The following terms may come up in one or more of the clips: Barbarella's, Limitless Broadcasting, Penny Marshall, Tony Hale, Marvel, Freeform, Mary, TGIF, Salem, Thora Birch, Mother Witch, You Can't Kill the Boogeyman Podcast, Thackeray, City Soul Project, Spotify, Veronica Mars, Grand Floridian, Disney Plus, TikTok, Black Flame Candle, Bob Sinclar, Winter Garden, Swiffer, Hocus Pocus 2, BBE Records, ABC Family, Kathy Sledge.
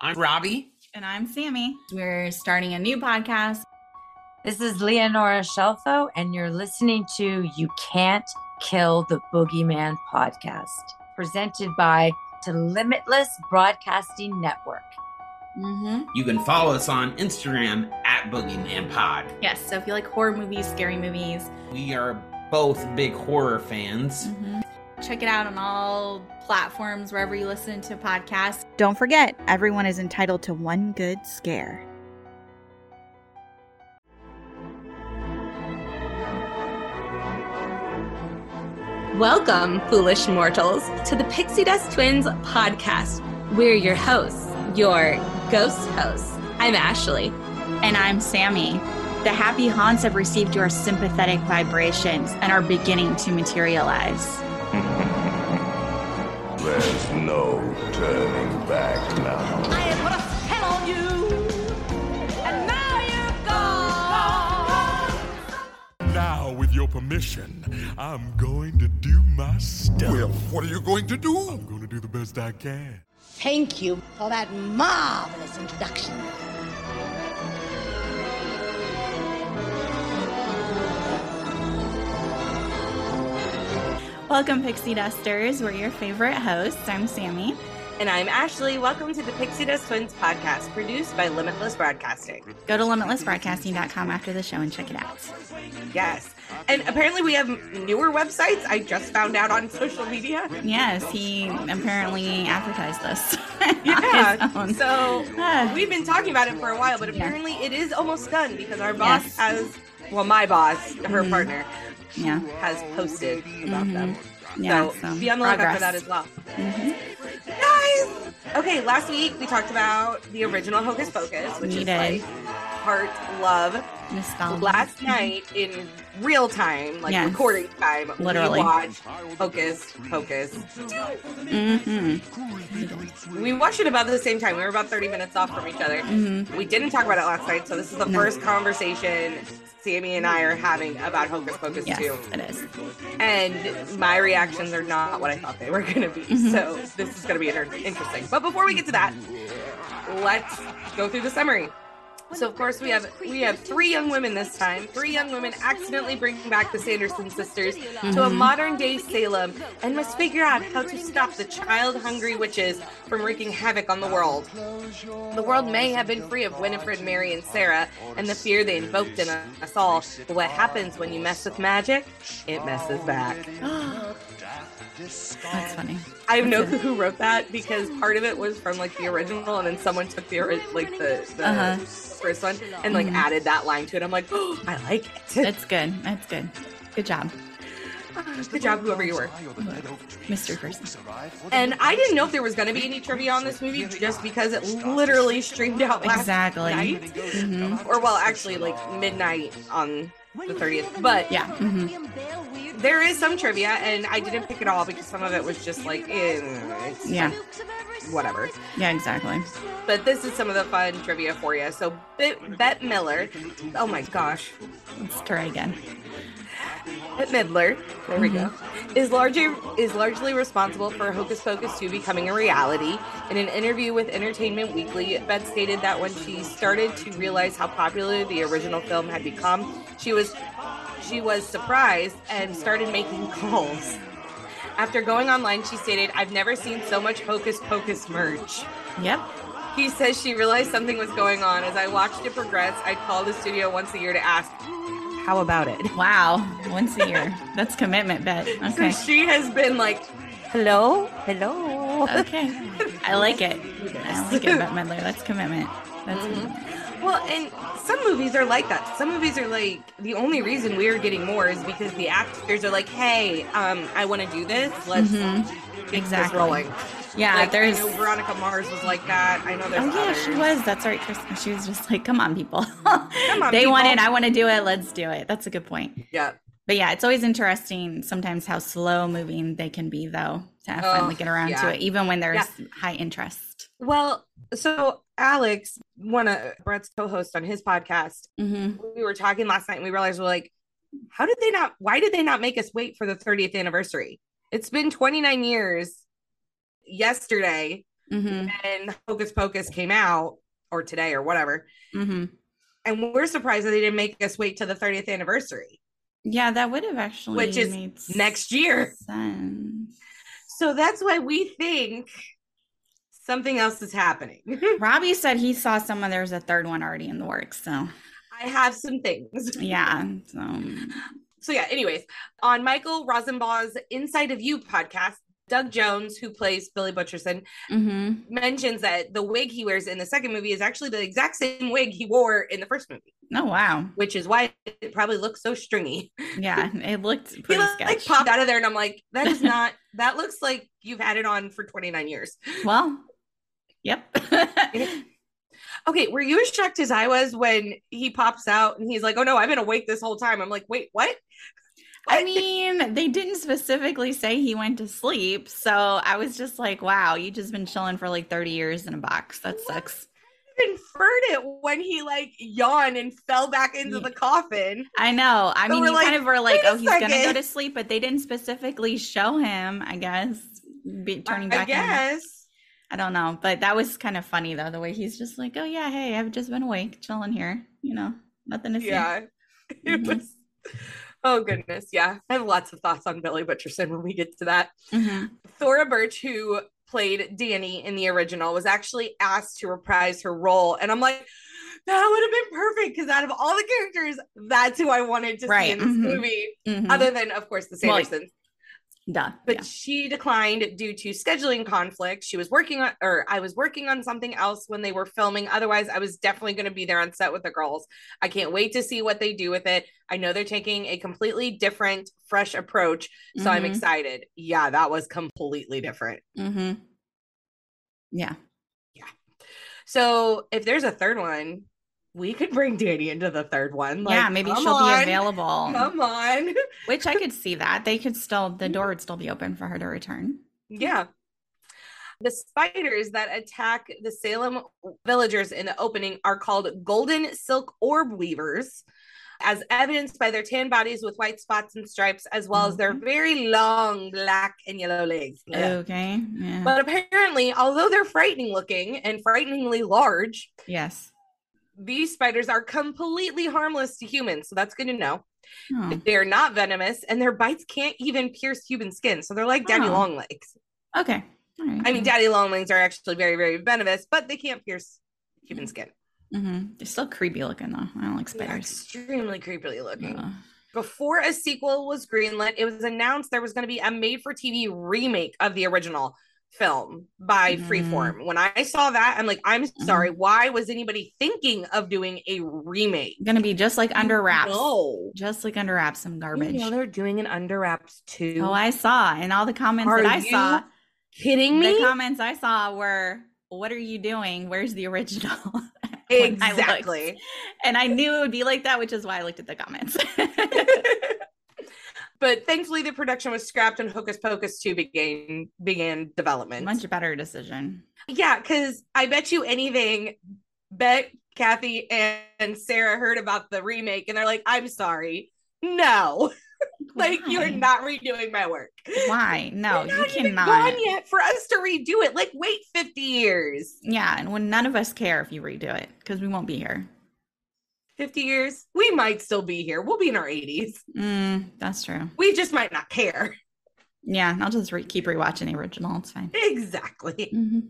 I'm Robbie. And I'm Sammy. We're starting a new podcast. This is Leonora Shelfo, and you're listening to You Can't Kill the Boogeyman podcast, presented by the Limitless Broadcasting Network. You can follow us on Instagram at Boogeyman Pod. Yes, so if you like horror movies, scary movies. We are both big horror fans. Check it out on all platforms, wherever you listen to podcasts. Don't forget, everyone is entitled to one good scare. Welcome, foolish mortals, to the Pixie Dust Twins podcast. We're your hosts, your ghost hosts. I'm Ashley. And I'm Sammy. The happy haunts have received your sympathetic vibrations and are beginning to materialize. There's no turning back now. I have put a spell on you, and now you're gone. Now, with your permission, I'm going to do my stuff. Well, what are you going to do? I'm going to do the best I can. Thank you for that marvelous introduction. Welcome, Pixie Dusters. We're your favorite hosts. I'm Sammy. And I'm Ashley. Welcome to the Pixie Dust Twins podcast, produced by Limitless Broadcasting. Go to limitlessbroadcasting.com after the show and check it out. Yes. And apparently we have newer websites. I just found out on social media. Yes, he apparently advertised us. Yeah. So we've been talking about it for a while, but apparently it is almost done because our boss has, well, my boss, her partner, has posted about them. Yeah, so be on the lookout for that as well. Nice! Okay, last week we talked about the original Hocus Pocus, which is like heart, love. Nostalgia. Last night, in real time, like recording time, literally, we watched Hocus Pocus 2. We watched it about the same time. We were about 30 minutes off from each other. We didn't talk about it last night, so this is the first conversation Sammy and I are having about Hocus Pocus 2. Yes, it is. And my reactions are not what I thought they were going to be. So this is going to be interesting. But before we get to that, let's go through the summary. So, of course, we have three young women this time. Three young women accidentally bring back the Sanderson sisters to a modern-day Salem and must figure out how to stop the child-hungry witches from wreaking havoc on the world. The world may have been free of Winifred, Mary, and Sarah, and the fear they invoked in us all. But what happens when you mess with magic? It messes back. That's funny. I have no clue who wrote that because part of it was from like the original, and then someone took the first one and like added that line to it. I'm like, oh, I like it. It's good. That's good. Good job. Good job, whoever you were. Mr. Person. And I didn't know if there was going to be any trivia on this movie just because it literally streamed out last night. Or well, actually like midnight on the 30th. But yeah. There is some trivia, and I didn't pick it all because some of it was just like, it's whatever. Yeah, exactly. But this is some of the fun trivia for you. So Bette Midler, oh my gosh. Let's try again. Bette Midler, there we go, is largely responsible for Hocus Pocus 2 becoming a reality. In an interview with Entertainment Weekly, Bette stated that when she started to realize how popular the original film had become, she was surprised and started making calls. After going online, she stated, "I've never seen so much Hocus Pocus merch." Yep. He says she realized something was going on. As I watched it progress, I'd call the studio once a year to ask, how about it? Wow. Once a year. That's commitment, Bette. Okay. So she has been like, hello. Okay. I like it. I like it, Bette Midler. That's commitment. That's commitment. Well, and some movies are like that. Some movies are like, the only reason we're getting more is because the actors are like, hey, I want to do this. Let's get this rolling. Yeah, like, there's. I know Veronica Mars was like that. I know there's. Oh yeah, others. She was. That's right, Kristen. She was just like, "Come on, people. Want it. I want to do it. Let's do it." That's a good point. Yeah. But yeah, it's always interesting sometimes how slow moving they can be, though, to finally get around to it, even when there's high interest. Well, so Alex, one of Brett's co-hosts on his podcast, we were talking last night, and we realized we're like, "How did they not? Why did they not make us wait for the 30th anniversary? It's been 29 years." Yesterday and Hocus Pocus came out, or today or whatever, and we're surprised that they didn't make us wait till the 30th anniversary. Yeah, that would have actually, which is made next year, sense. So that's why we think something else is happening. Robbie said he saw someone, there's a third one already in the works, so I have some things. So yeah, anyways, on Michael Rosenbaum's Inside of You podcast, Doug Jones, who plays Billy Butcherson, mentions that the wig he wears in the second movie is actually the exact same wig he wore in the first movie. Oh, wow. Which is why it probably looks so stringy. Yeah, it looked pretty sketchy. Like, popped out of there, and I'm like, that is not, that looks like you've had it on for 29 years. Well, yep. Okay, were you as shocked as I was when he pops out and he's like, oh no, I've been awake this whole time? I'm like, wait, what? I mean, they didn't specifically say he went to sleep, so I was just like, wow, you just been chilling for like 30 years in a box. That sucks. I inferred it when he like yawned and fell back into the coffin. I know. I mean, you like, kind of were like, oh, he's going to go to sleep, but they didn't specifically show him, I guess, turning back. I guess. I don't know, but that was kind of funny, though, the way he's just like, oh, yeah, hey, I've just been awake, chilling here, you know, nothing to see. Yeah, it was... Oh, goodness. Yeah. I have lots of thoughts on Billy Butcherson when we get to that. Thora Birch, who played Dani in the original, was actually asked to reprise her role. And I'm like, that would have been perfect, because out of all the characters, that's who I wanted to see in this movie. Other than, of course, the Sandersons. Well, but she declined due to scheduling conflicts. She was working on, or I was working on something else when they were filming. Otherwise, I was definitely going to be there on set with the girls. I can't wait to see what they do with it. I know they're taking a completely different, fresh approach, so I'm excited. Yeah, that was completely different. Yeah. Yeah. So if there's a third one, we could bring Dani into the third one. Like, yeah, maybe she'll be available. Come on. Which I could see that. They could still, the door would still be open for her to return. Yeah. The spiders that attack the Salem villagers in the opening are called golden silk orb weavers, as evidenced by their tan bodies with white spots and stripes, as well as their very long black and yellow legs. Yeah. Okay. Yeah. But apparently, although they're frightening looking and frighteningly large. Yes. These spiders are completely harmless to humans, so that's good to know. Oh. They're not venomous, and their bites can't even pierce human skin, so they're like daddy long legs. Okay. All right. I mean, daddy long legs are actually very, very venomous, but they can't pierce human skin. They're still creepy looking, though. I don't like spiders. They're extremely creepy looking. Yeah. Before a sequel was greenlit, it was announced there was going to be a made-for-TV remake of the original film by Freeform. When I saw that, I'm like, I'm sorry, why was anybody thinking of doing a remake? Gonna be just like Under Wraps. No, just like Under Wraps, some garbage. You know they're doing an Under Wraps too. Oh, I saw, and all the comments that I saw. Kidding me? The comments I saw were, "What are you doing? Where's the original?" Exactly. And I knew it would be like that, which is why I looked at the comments. But thankfully, the production was scrapped and Hocus Pocus 2 began development. Much better decision. Yeah, because I bet you anything, Bet, Kathy, and Sarah heard about the remake and they're like, I'm sorry. No. Like, you're not redoing my work. Why? No, you cannot. Not gone yet for us to redo it. Like, wait 50 years. Yeah, and when none of us care if you redo it, because we won't be here. 50 years? We might still be here. We'll be in our 80s. That's true. We just might not care. Yeah, I'll just keep rewatching the original. It's fine. Exactly. Mm-hmm.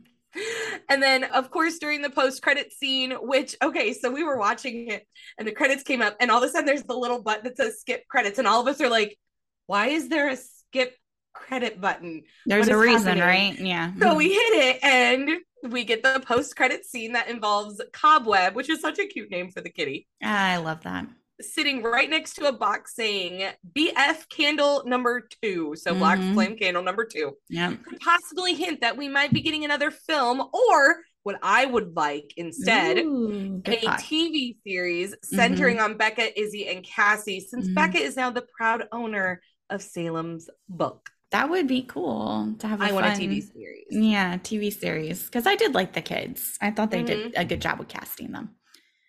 And then, of course, during the post-credit scene, which, okay, so we were watching it and the credits came up and all of a sudden there's the little button that says skip credits. And all of us are like, why is there a skip credit button? There's a reason, right? Yeah. So we hit it and we get the post-credit scene that involves Cobweb, which is such a cute name for the kitty. I love that. Sitting right next to a box saying BF candle number 2. So Black Flame Candle number 2. Yeah. Could possibly hint that we might be getting another film, or what I would like instead, TV series centering on Becca, Izzy, and Cassie, since Becca is now the proud owner of Salem's book. That would be cool to have. I want a TV series. Yeah, TV series. Because I did like the kids. I thought they did a good job with casting them.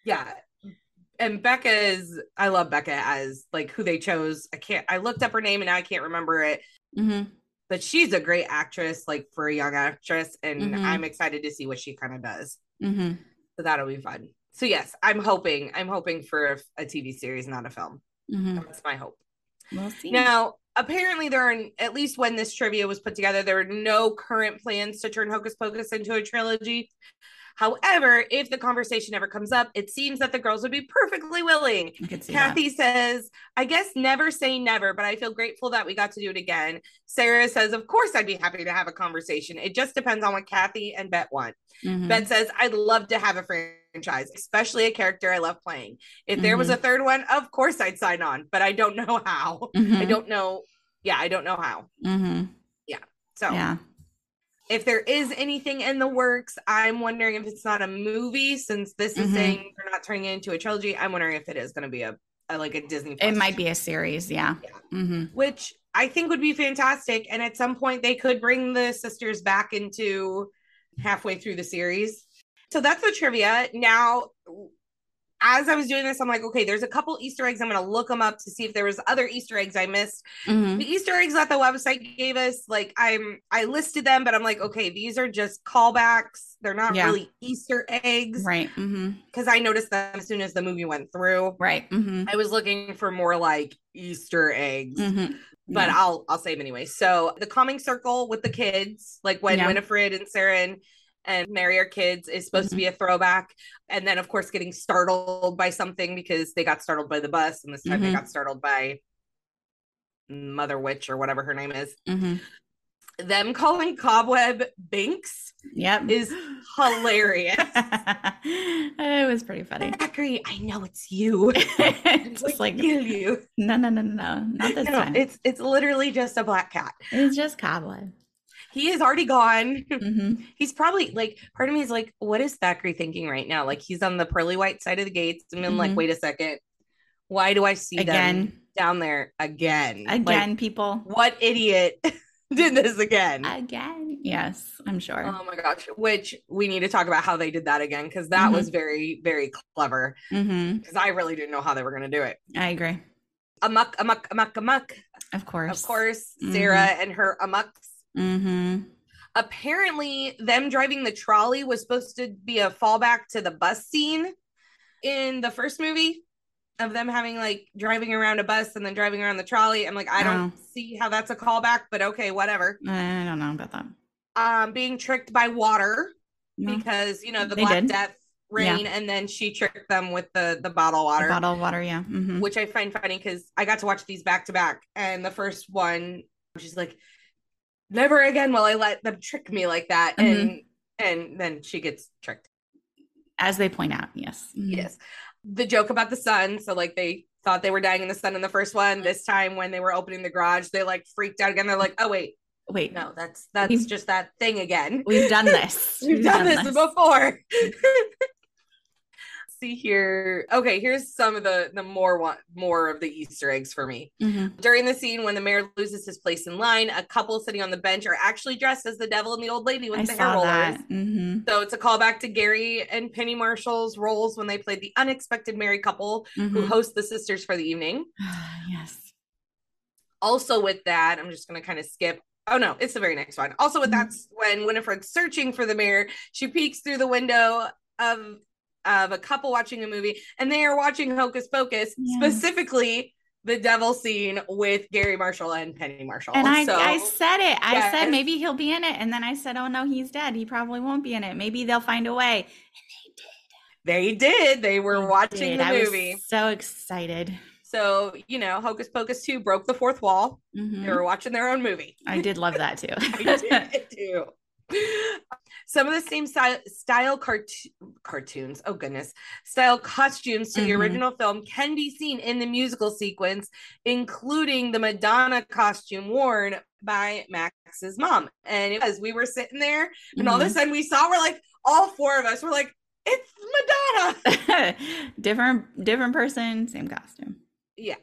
Yeah. And Becca I love Becca as like who they chose. I looked up her name and now I can't remember it, but she's a great actress, like for a young actress. And I'm excited to see what she kind of does. So that'll be fun. So yes, I'm hoping for a TV series, not a film. That's my hope. We'll see. Now, apparently at least when this trivia was put together, there were no current plans to turn Hocus Pocus into a trilogy. However, if the conversation ever comes up, it seems that the girls would be perfectly willing. Kathy says, I guess never say never, but I feel grateful that we got to do it again. Sarah says, of course, I'd be happy to have a conversation. It just depends on what Kathy and Bet want. Bet says, I'd love to have a franchise, especially a character I love playing. If there was a third one, of course, I'd sign on, but I don't know how. I don't know how. Yeah. So yeah. If there is anything in the works, I'm wondering if it's not a movie, since this is saying they're not turning it into a trilogy. I'm wondering if it is going to be a Disney Plus. It might be a series, yeah. Which I think would be fantastic. And at some point, they could bring the sisters back into halfway through the series. So that's the trivia. Now, as I was doing this, I'm like, okay, there's a couple Easter eggs. I'm going to look them up to see if there was other Easter eggs I missed. The Easter eggs that the website gave us, like I listed them, but I'm like, okay, these are just callbacks. They're not really Easter eggs. Right. Because I noticed them as soon as the movie went through. Right. I was looking for more like Easter eggs, but I'll say them anyway. So the calming circle with the kids, like when Winifred and Sarah and Mary are kids, is supposed to be a throwback. And then, of course, getting startled by something, because they got startled by the bus. And this time they got startled by Mother Witch or whatever her name is. Them calling Cobweb Binks is hilarious. It was pretty funny. Zachary, I know it's you. It's like kill you. No. Not this time. It's literally just a black cat. It's just Cobweb. He is already gone. He's probably like, part of me is like, what is Thackeray thinking right now? Like, he's on the pearly white side of the gates. And I'm like, wait a second. Why do I see them down there again? Again, like, people. What idiot did this again? Again. Yes, I'm sure. Oh my gosh. Which we need to talk about how they did that again. Cause that was very, very clever. Cause I really didn't know how they were going to do it. I agree. Amok. Of course. Sarah and her amucks. Apparently them driving the trolley was supposed to be a fallback to the bus scene in the first movie, of them having like driving around a bus and then driving around the trolley. I'm like, I don't see how that's a callback, but okay, whatever. I don't know about that. Being tricked by water because, you know, the Black Death rain, and then she tricked them with the bottle water. The bottle water, yeah. Which I find funny because I got to watch these back to back, and the first one, she's like, never again will I let them trick me like that. And then she gets tricked. As they point out, yes. Yes. The joke about the sun. So like they thought they were dying in the sun in the first one. This time when they were opening the garage, they like freaked out again. They're like, oh, wait. No, that's just that thing again. We've done this. We've done this before. see here. Okay, here's some of the more of the Easter eggs for me. Mm-hmm. During the scene when the mayor loses his place in line, a couple sitting on the bench are actually dressed as the devil and the old lady with the hair rollers. Mm-hmm. So it's a callback to Gary and Penny Marshall's roles when they played the unexpected married couple mm-hmm. who host the sisters for the evening. Yes. Also with that, I'm just going to kind of skip. Oh, no, it's the very next one. Also, with that's when Winifred's searching for the mayor, she peeks through the window of a couple watching a movie, and they are watching Hocus Pocus, specifically the devil scene with Gary Marshall and Penny Marshall. And I said it. Yes. I said maybe he'll be in it. And then I said, oh, no, he's dead. He probably won't be in it. Maybe they'll find a way. And they did. They were watching the movie. I was so excited. So, you know, Hocus Pocus 2 broke the fourth wall. Mm-hmm. They were watching their own movie. I did love that, too. I did, too. Some of the same style cartoons, oh, goodness, style costumes to the original film can be seen in the musical sequence, including the Madonna costume worn by Max's mom. And it was, we were sitting there, and all of a sudden we saw, we're like, all four of us were like, it's Madonna. Different person, same costume. Yeah.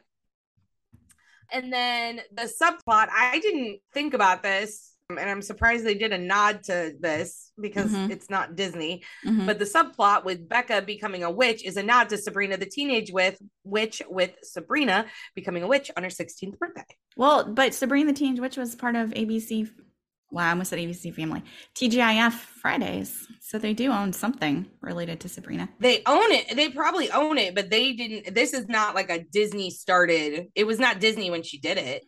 And then the subplot, I didn't think about this, and I'm surprised they did a nod to this because it's not Disney, but the subplot with Becca becoming a witch is a nod to Sabrina the Teenage Witch with Sabrina becoming a witch on her 16th birthday. Well, but Sabrina the Teenage Witch was part of ABC. Wow, I almost said ABC Family. TGIF Fridays. So they do own something related to Sabrina. They own it. They probably own it, but they didn't. This is not like a Disney started. It was not Disney when she did it,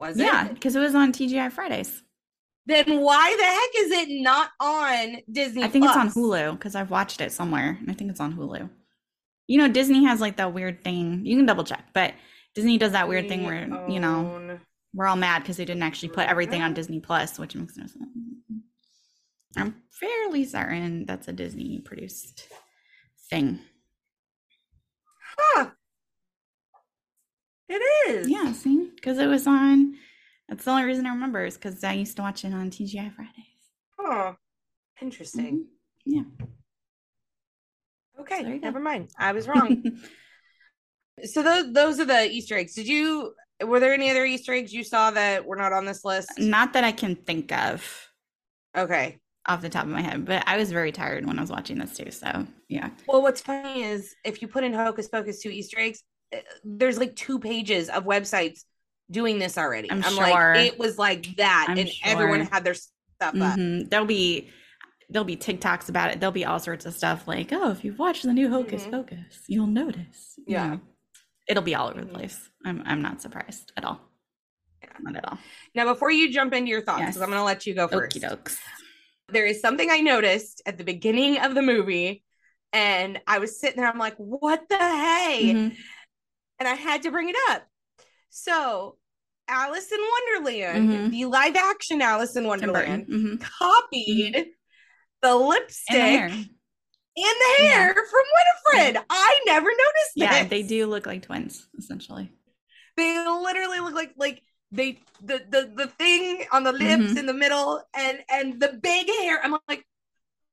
was it? Yeah, because it was on TGI Fridays. Then why the heck is it not on Disney? I think it's on Hulu because I've watched it somewhere, and I think it's on Hulu. You know, Disney has like that weird thing. You can double check, but Disney does that weird thing where, you know, we're all mad because they didn't actually put everything on Disney Plus, which makes no sense. I'm fairly certain that's a Disney-produced thing. Huh. It is. Yeah, see? Because it was on... That's the only reason I remember is because I used to watch it on TGI Fridays. Oh, interesting. Mm-hmm. Yeah. Okay, so never mind. I was wrong. So those are the Easter eggs. Were there any other Easter eggs you saw that were not on this list? Not that I can think of. Okay. Off the top of my head, but I was very tired when I was watching this too, so yeah. Well, what's funny is if you put in Hocus Pocus 2 Easter eggs, there's like 2 pages of websites doing this already. I'm sure. Like, it was like that, I'm and sure. Everyone had their stuff up. There'll be TikToks about it. There'll be all sorts of stuff like, oh, if you've watched the new Hocus Pocus, you'll notice. Yeah. You know. It'll be all over the place. I'm not surprised at all. Yeah. Not at all. Now, before you jump into your thoughts, because I'm going to let you go first. Okie dokes. There is something I noticed at the beginning of the movie, and I was sitting there. I'm like, what the hey? Mm-hmm. And I had to bring it up. So, Alice in Wonderland, the live action Alice in Wonderland, copied the lipstick and the hair from Winifred. I never noticed that. Yeah, they do look like twins, essentially. They literally look like they the thing on the lips in the middle and the big hair. I'm like,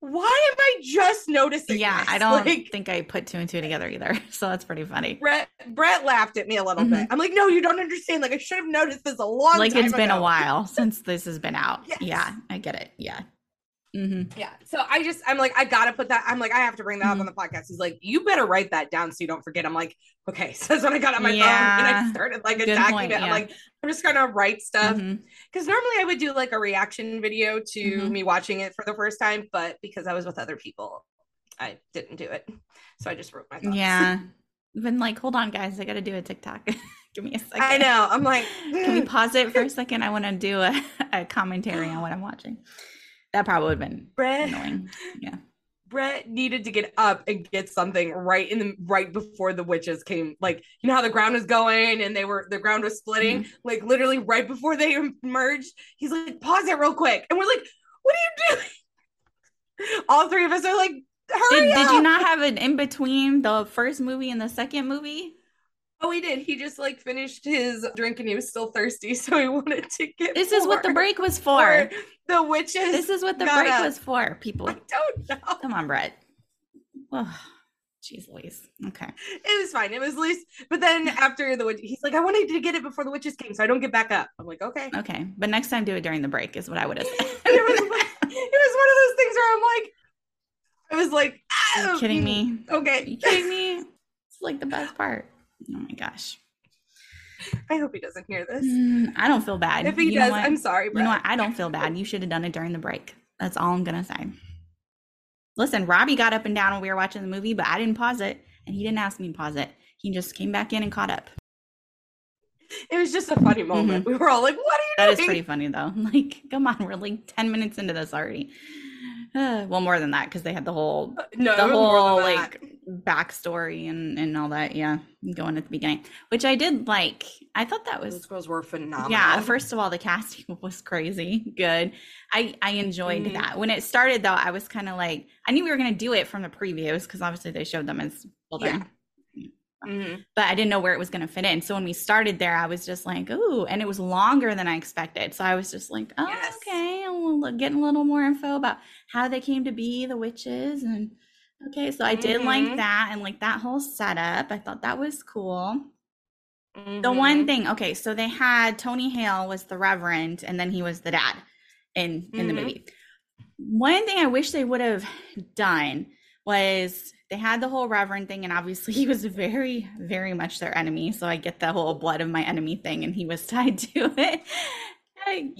why am I just noticing this? I don't think I put 2 and 2 together either. So that's pretty funny. Brett laughed at me a little bit. I'm like, no, you don't understand. Like, I should have noticed this a long time ago. Like, it's been a while since this has been out. Yes. Yeah, I get it. Yeah. Mm-hmm. Yeah. So I'm like, I got to put that. I'm like, I have to bring that up on the podcast. He's like, you better write that down so you don't forget. I'm like, okay. So that's when I got on my phone and I started like attacking it. Yeah. I'm like, I'm just going to write stuff. Because normally I would do like a reaction video to me watching it for the first time, but because I was with other people, I didn't do it. So I just wrote my thoughts. Yeah. Been like, hold on, guys. I got to do a TikTok. Give me a second. I know. I'm like, can we pause it for a second? I want to do a commentary on what I'm watching. That probably would have been annoying. Yeah. Brett needed to get up and get something right before the witches came. Like, you know how the ground was going and the ground was splitting, like literally right before they merged. He's like, pause it real quick. And we're like, what are you doing? All three of us are like, hurry up. Did you not have an in-between the first movie and the second movie? Oh, he did. He just like finished his drink and he was still thirsty. So he wanted to get This is what the break was for. The witches. This is what the break was for, people. I don't know. Come on, Brett. Oh, Jeez Louise. Okay. It was fine. It was loose. But then after the witch, he's like, I wanted to get it before the witches came so I don't get back up. I'm like, okay. Okay. But next time do it during the break is what I would have said. It was one of those things where I was like, ah, are you kidding me? Okay. Are you kidding me? It's like the best part. Oh my gosh. I hope he doesn't hear this. I don't feel bad. If he does, I'm sorry, bro. You know what? I don't feel bad. You should have done it during the break. That's all I'm going to say. Listen, Robbie got up and down when we were watching the movie, but I didn't pause it, and he didn't ask me to pause it. He just came back in and caught up. It was just a funny moment. Mm-hmm. We were all like, what are you doing? That is pretty funny, though. Like, come on. We're like 10 minutes into this already. Well, more than that, because they had the whole, like, backstory and all that. Yeah, going at the beginning, which I did like. I thought that was. Those girls were phenomenal. Yeah, first of all, the casting was crazy good. I enjoyed that. When it started, though, I was kind of like, I knew we were going to do it from the previews, because obviously they showed them as children. Yeah. Mm-hmm. But I didn't know where it was going to fit in. So when we started there, I was just like, ooh, and it was longer than I expected. So I was just like, oh, yes. Okay, I'm getting a little more info about how they came to be the witches. And okay, so I did like that, and like that whole setup. I thought that was cool. Mm-hmm. The one thing, okay, so they had Tony Hale was the Reverend, and then he was the dad in the movie. One thing I wish they would have done was they had the whole Reverend thing, and obviously he was very, very much their enemy. So I get the whole blood of my enemy thing, and he was tied to it. I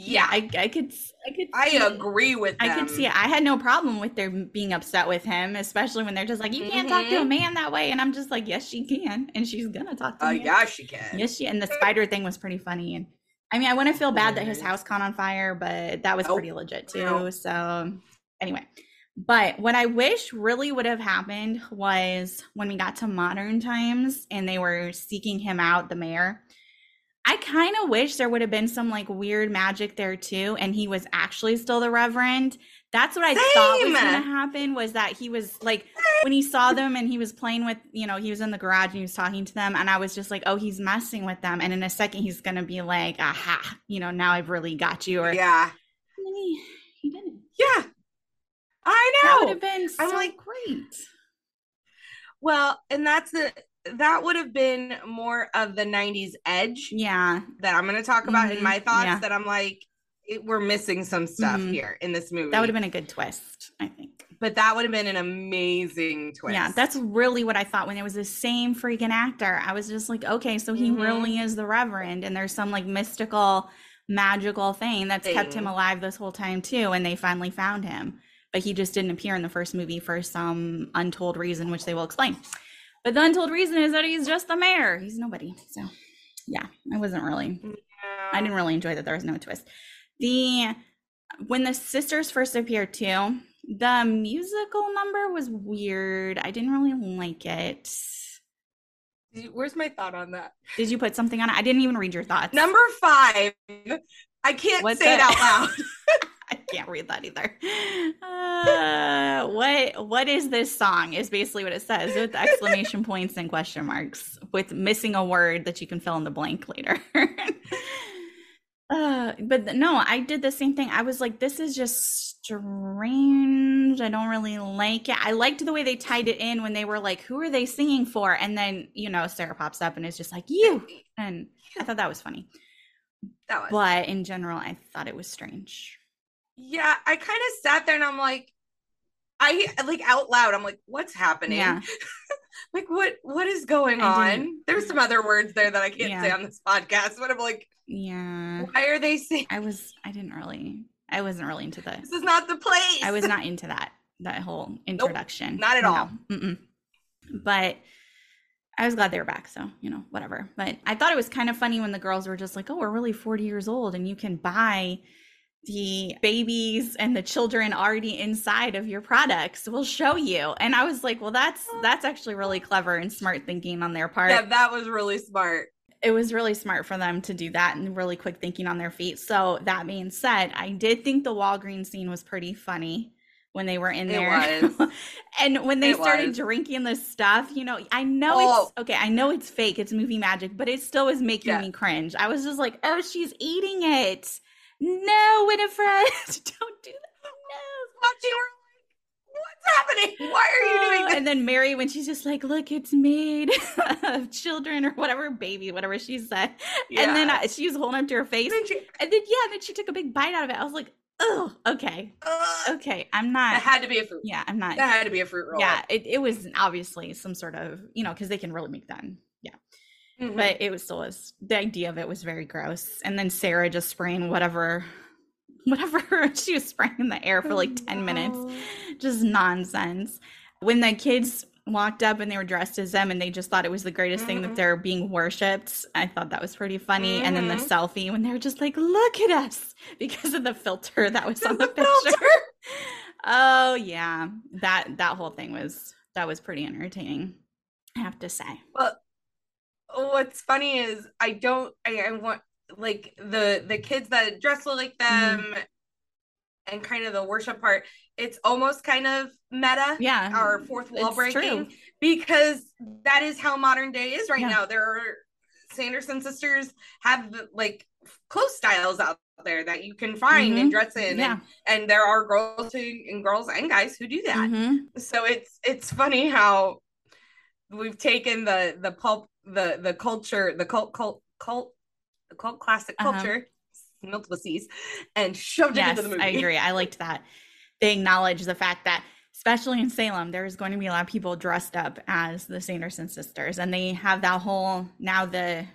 agree with them. I could see it. I had no problem with their being upset with him, especially when they're just like, you can't talk to a man that way. And I'm just like, yes, she can. And she's going to talk to him. Yeah, she can. Yes, she. And the spider thing was pretty funny. And I mean, I want to feel bad that his house caught on fire, but that was pretty legit too. No. So anyway, but what I wish really would have happened was when we got to modern times and they were seeking him out, the mayor, I kind of wish there would have been some like weird magic there too, and he was actually still the Reverend. That's what I thought was gonna happen, was that he was like, when he saw them and he was playing with, you know, he was in the garage and he was talking to them, and I was just like, oh, he's messing with them, and in a second he's gonna be like, aha, you know, now I've really got you. Or he didn't. Yeah, I know. That would have been so great. Well, and that would have been more of the 90s edge. Yeah. That I'm going to talk about in my thoughts, that I'm like, we're missing some stuff here in this movie. That would have been a good twist, I think. But that would have been an amazing twist. Yeah, that's really what I thought when it was the same freaking actor. I was just like, okay, so he really is the Reverend, and there's some like mystical, magical thing that's kept him alive this whole time too, and they finally found him. But he just didn't appear in the first movie for some untold reason, which they will explain. But the untold reason is that he's just the mayor. He's nobody. So, yeah, I didn't really enjoy that there was no twist. When the sisters first appeared, too, the musical number was weird. I didn't really like it. Where's my thought on that? Did you put something on it? I didn't even read your thoughts. Number 5. I can't say it out loud. I can't read that either. What is this song is basically what it says, with exclamation points and question marks, with missing a word that you can fill in the blank later. But no, I did the same thing. I was like, this is just strange. I don't really like it. I liked the way they tied it in when they were like, who are they singing for? And then, you know, Sarah pops up and is just like, you. And I thought that was funny. But in general, I thought it was strange. Yeah, I kind of sat there and I'm like, out loud, I'm like, what's happening? Yeah. Like, what is going on? There's some other words there that I can't say on this podcast, but I'm like, yeah, why are they saying? I wasn't really into that. This is not the place. I was not into that whole introduction. Nope, not at all. Mm-mm. But I was glad they were back, so, you know, whatever. But I thought it was kind of funny when the girls were just like, oh, we're really 40 years old and you can buy the babies and the children already inside of your products, will show you. And I was like, well, that's actually really clever and smart thinking on their part. Yeah, that was really smart. It was really smart for them to do that and really quick thinking on their feet. So that being said, I did think the Walgreens scene was pretty funny when they were in there. It was. And when they started drinking the stuff, you know, I know it's fake, it's movie magic, but it still was making me cringe. I was just like, oh, she's eating it. No, Winifred, don't do that. No. Watching her like, what happening? Why are you doing this? And then Mary, when she's just like, look, it's made of children or whatever, baby, whatever she said. Yeah. And then she was holding up to her face. And then she took a big bite out of it. I was like, oh, okay. Okay, I'm not. It had to be a fruit. Yeah, I'm not. That had to be a fruit roll. Yeah, it was obviously some sort of, you know, because they can really make them. Yeah. Mm-hmm. But it was still, the idea of it was very gross. And then Sarah just spraying whatever she was spraying in the air for like 10 minutes. Just nonsense. When the kids walked up and they were dressed as them and they just thought it was the greatest thing that they're being worshipped. I thought that was pretty funny. And then the selfie when they were just like, look at us, because of the filter that was on the picture. Oh yeah. That whole thing was pretty entertaining, I have to say. Well, what's funny is I want, like, the kids that dress like them and kind of the worship part, it's almost kind of meta, or fourth wall breaking, true. Because that is how modern day is right now. There are Sanderson sisters have like clothes styles out there that you can find and dress in, and there are girls and guys who do that. So it's funny how we've taken the pulp, the culture, the cult classic culture, multiple C's, and shoved it into the movie. I agree. I liked that they acknowledge the fact that, especially in Salem, there's going to be a lot of people dressed up as the Sanderson sisters, and they have that whole, now the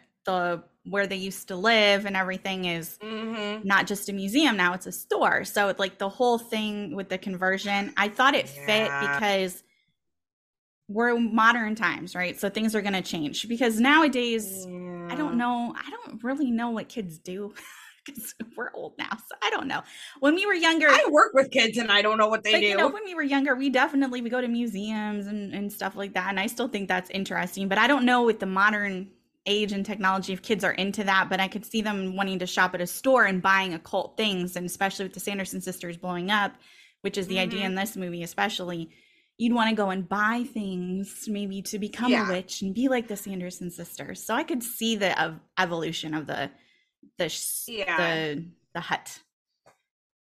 where they used to live and everything is not just a museum, now it's a store. So it's like the whole thing with the conversion, I thought it fit because we're modern times, right? So things are going to change, because nowadays I don't really know what kids do, because we're old now, so I don't know. When we were younger, I work with kids and I don't know what they do. You know, when we were younger, we go to museums and stuff like that, and I still think that's interesting, but I don't know with the modern age and technology if kids are into that. But I could see them wanting to shop at a store and buying occult things, and especially with the Sanderson sisters blowing up, which is the idea in this movie especially, you'd want to go and buy things maybe to become a witch and be like the Sanderson sisters. So I could see the evolution of the hut.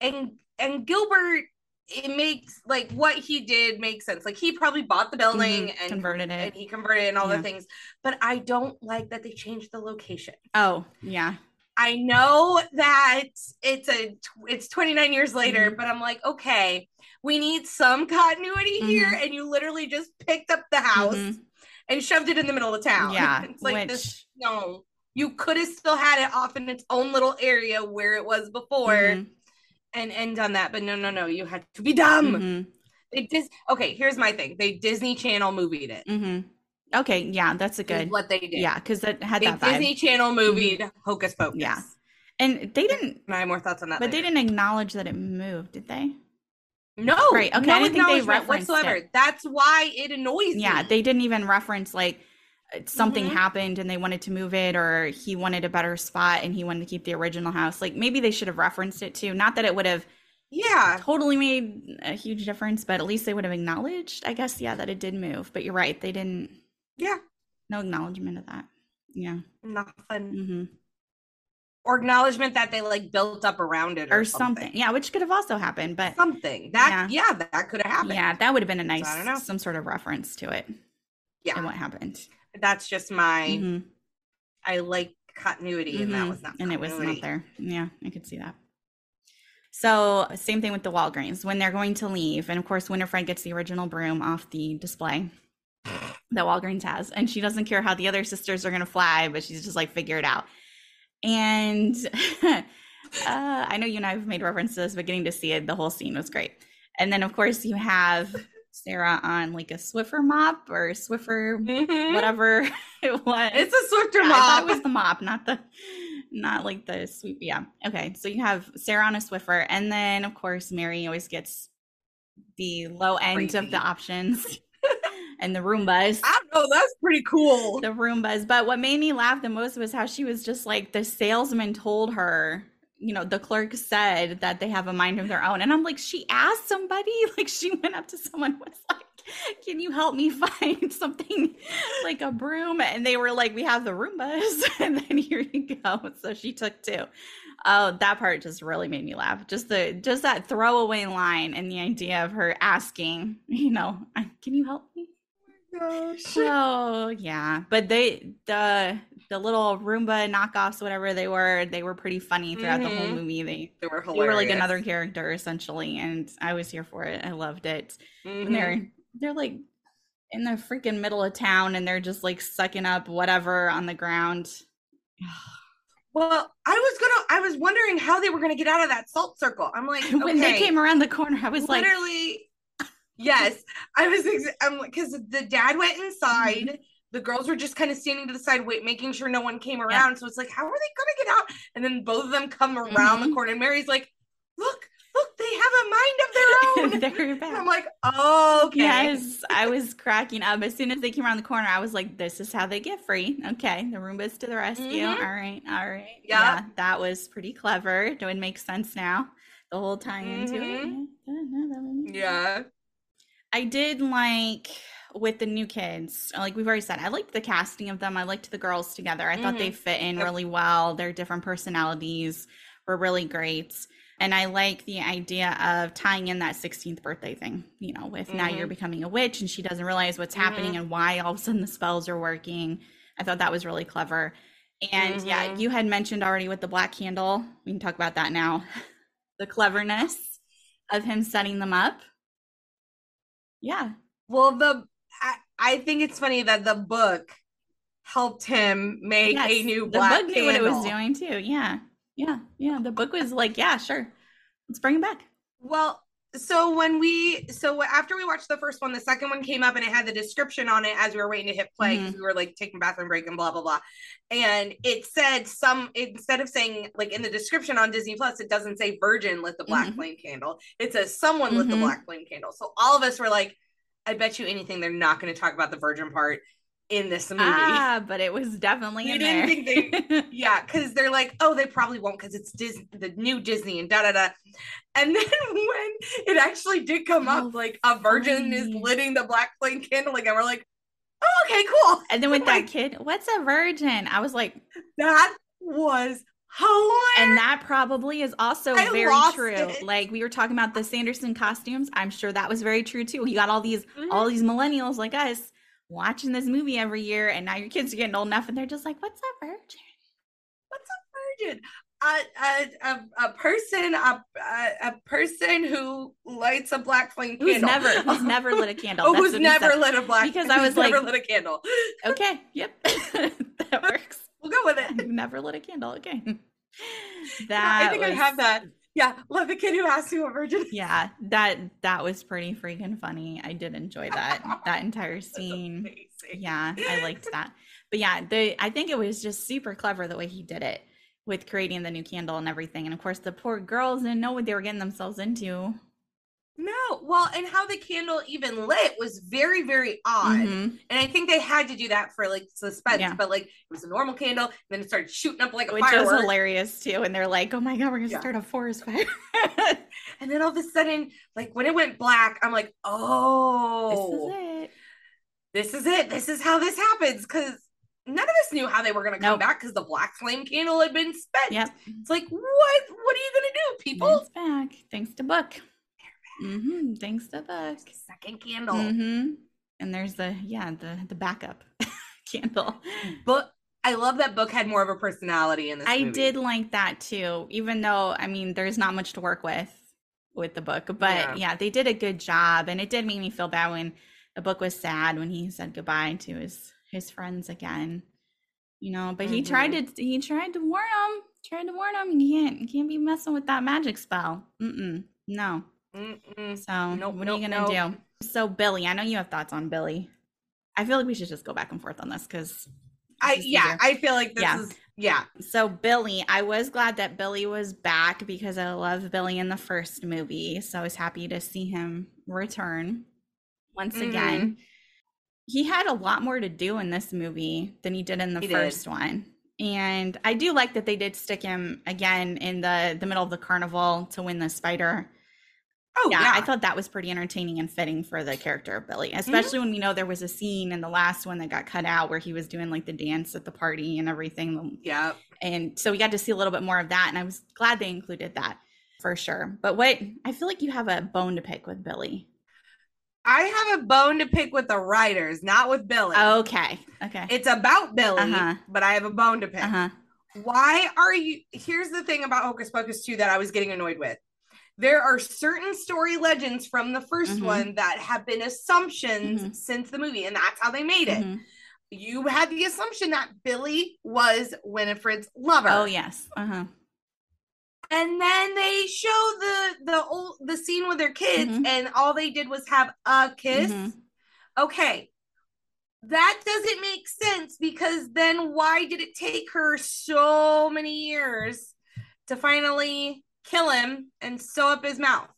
And Gilbert, it makes, like, what he did makes sense. Like, he probably bought the building and converted it, and he converted it and all the things. But I don't like that they changed the location. Oh yeah, I know that it's 29 years later, but I'm like, okay, we need some continuity here. And you literally just picked up the house and shoved it in the middle of town. Yeah, it's like this. No, you could have still had it off in its own little area where it was before, and done that. But no, you had to be dumb. Okay, here's my thing: they Disney Channel movied it. Okay, yeah, that's a good. Is what they did, yeah, because it had that vibe. Disney Channel movied Hocus Pocus. Yeah, and they didn't. I have more thoughts on that, but later. They didn't acknowledge that it moved, did they? No, right? Okay, no, I didn't think they referenced whatsoever. It. That's why it annoys me. Yeah, they didn't even reference like something happened and they wanted to move it, or he wanted a better spot and he wanted to keep the original house. Like, maybe they should have referenced it too. Not that it would have. Yeah, totally made a huge difference, but at least they would have acknowledged, I guess, that it did move. But you're right, they didn't. Yeah, no acknowledgement of that. Yeah, nothing. Or acknowledgement that they like built up around it or something. Yeah, which could have also happened, but something that that could have happened. Yeah, that would have been a nice, I don't know, some sort of reference to it. Yeah, and what happened. That's just my. I like continuity, and that was not. And continuity. It was not there. Yeah, I could see that. So same thing with the Walgreens when they're going to leave, and of course Winifred gets the original broom off the display that Walgreens has, and she doesn't care how the other sisters are going to fly, but she's just like, figure it out. And I know you and I have made reference to this, but getting to see it, the whole scene was great. And then of course you have Sarah on like a Swiffer mop or Swiffer whatever it was. It's a Swiffer mop. I thought it was the mop, not like the sweep. Yeah, okay, so you have Sarah on a Swiffer, and then of course Mary always gets the low end of the options. And the Roombas. I don't know. That's pretty cool. The Roombas. But what made me laugh the most was how she was just like, the salesman told her, you know, the clerk said that they have a mind of their own. And I'm like, she asked somebody, like she went up to someone, was like, can you help me find something like a broom? And they were like, we have the Roombas. And then here you go. So she took two. Oh, that part just really made me laugh. Just that throwaway line and the idea of her asking, you know, can you help me? Oh, shit. Oh yeah. But the little Roomba knockoffs, whatever they were pretty funny throughout the whole movie. They were hilarious. They were like another character essentially, and I was here for it. I loved it. Mm-hmm. And they're like in the freaking middle of town, and they're just like sucking up whatever on the ground. Well, I was wondering how they were gonna get out of that salt circle. I'm like, okay. When they came around the corner, I was like, literally. Yes, I was. I'm like, because the dad went inside. Mm-hmm. The girls were just kind of standing to the side, making sure no one came around. Yeah. So it's like, how are they gonna get out? And then both of them come around the corner, and Mary's like, "Look, they have a mind of their own." And I'm like, "Oh, okay." Yes, I was cracking up as soon as they came around the corner. I was like, "This is how they get free." Okay, the Roombas to the rescue. Mm-hmm. All right. Yeah, that was pretty clever. It makes sense now. The whole tie into it. Yeah. I did like with the new kids, like we've already said, I liked the casting of them. I liked the girls together. I thought they fit in really well. Their different personalities were really great. And I like the idea of tying in that 16th birthday thing, you know, with now you're becoming a witch and she doesn't realize what's happening and why all of a sudden the spells are working. I thought that was really clever. And yeah, you had mentioned already with the black candle, we can talk about that now, the cleverness of him setting them up. Yeah. Well, I think it's funny that the book helped him make a new black candle. The book knew what it was doing too. Yeah. The book was like, yeah, sure. Let's bring it back. Well, so after we watched the first one, the second one came up and it had the description on it as we were waiting to hit play because we were like taking a bathroom break and blah, blah, blah. And it said instead of saying like in the description on Disney Plus, it doesn't say virgin lit the black flame candle. It says someone lit the black flame candle. So all of us were like, I bet you anything they're not going to talk about the virgin part in this movie. Ah, but it was definitely in there. Because they're like, oh, they probably won't because it's Disney, the new Disney and da-da-da. And then when it actually did come up, like a virgin is lighting the black flame candle again, we're like, oh, okay, cool. And then with that kid, what's a virgin? I was like, that was hilarious. And that probably is also very true. Like we were talking about the Sanderson costumes. I'm sure that was very true too. You got all these millennials like us watching this movie every year, and now your kids are getting old enough and they're just like, what's a virgin? A person who lights a black flame candle. Who's never lit a candle. Oh, who's never lit a black candle. Because I was like, never lit a candle. Okay, yep. That works. We'll go with it. I've never lit a candle. Okay. I think I have that. Yeah. Love the kid who asked you a virgin. Yeah. That was pretty freaking funny. I did enjoy that entire scene. Yeah. I liked that. But yeah, I think it was just super clever the way he did it with creating the new candle and everything. And of course the poor girls didn't know what they were getting themselves into. No. Well, and how the candle even lit was very, very odd. Mm-hmm. And I think they had to do that for like suspense, but like it was a normal candle and then it started shooting up like a firework. Which was hilarious too. And they're like, oh my God, we're going to start a forest fire. And then all of a sudden, like when it went black, I'm like, oh, this is it. This is how this happens. Cause none of us knew how they were going to come back because the black flame candle had been spent. Yep. It's like, what are you going to do, people? It's back. Thanks to book. Thanks to the second candle. And there's the backup candle. But I love that book had more of a personality in this movie. I did like that too, even though, I mean, there's not much to work with the book. But yeah, they did a good job. And it did make me feel bad when the book was sad when he said goodbye to his friends again. You know, but he tried to warn him. You can't be messing with that magic spell. No. So what are you gonna do? So Billy, I know you have thoughts on Billy. I feel like we should just go back and forth on this because I feel like this is So Billy, I was glad that Billy was back because I love Billy in the first movie. So I was happy to see him return once again. He had a lot more to do in this movie than he did in the first one. And I do like that they did stick him again in the middle of the carnival to win the spider. Oh, yeah, I thought that was pretty entertaining and fitting for the character of Billy, especially when we know there was a scene in the last one that got cut out where he was doing like the dance at the party and everything. Yeah. And so we got to see a little bit more of that. And I was glad they included that for sure. But what, I feel like you have a bone to pick with Billy. I have a bone to pick with the writers, not with Billy. Okay. Okay. It's about Billy, but I have a bone to pick. Why are you, here's the thing about Hocus Pocus 2 that I was getting annoyed with. There are certain story legends from the first one that have been assumptions since the movie, and that's how they made it. You had the assumption that Billy was Winifred's lover. Oh, yes. And then they show the scene with their kids, and all they did was have a kiss. Okay. That doesn't make sense, because then why did it take her so many years to finally kill him and sew up his mouth?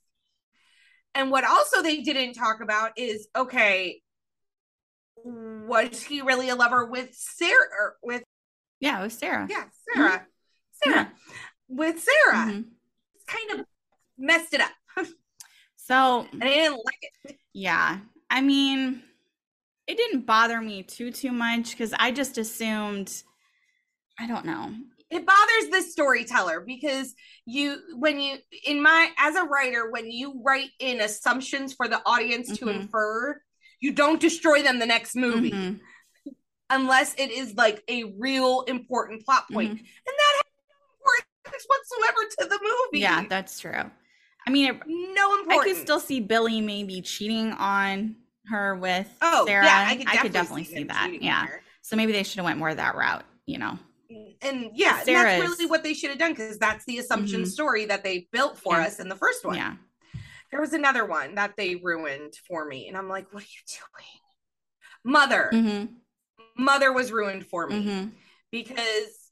And what also they didn't talk about is, okay, was he really a lover with Sarah? Or with it was Sarah. Yeah, Sarah. Sarah. With Sarah. It's kind of messed it up. So, and I didn't like it. Yeah. I mean, it didn't bother me too much, because I just assumed, I don't know. It bothers the storyteller, because as a writer, when you write in assumptions for the audience to infer, you don't destroy them the next movie unless it is like a real important plot point. And that has no importance whatsoever to the movie. Yeah, that's true. I mean, no importance. I could still see Billy maybe cheating on her with Sarah. Yeah, I could definitely see that. Yeah. So maybe they should have went more that route, you know. And yeah, and that's really what they should have done, because that's the assumption story that they built for us in the first one. Yeah. There was another one that they ruined for me, and I'm like, what are you doing? Mother. Mother was ruined for me because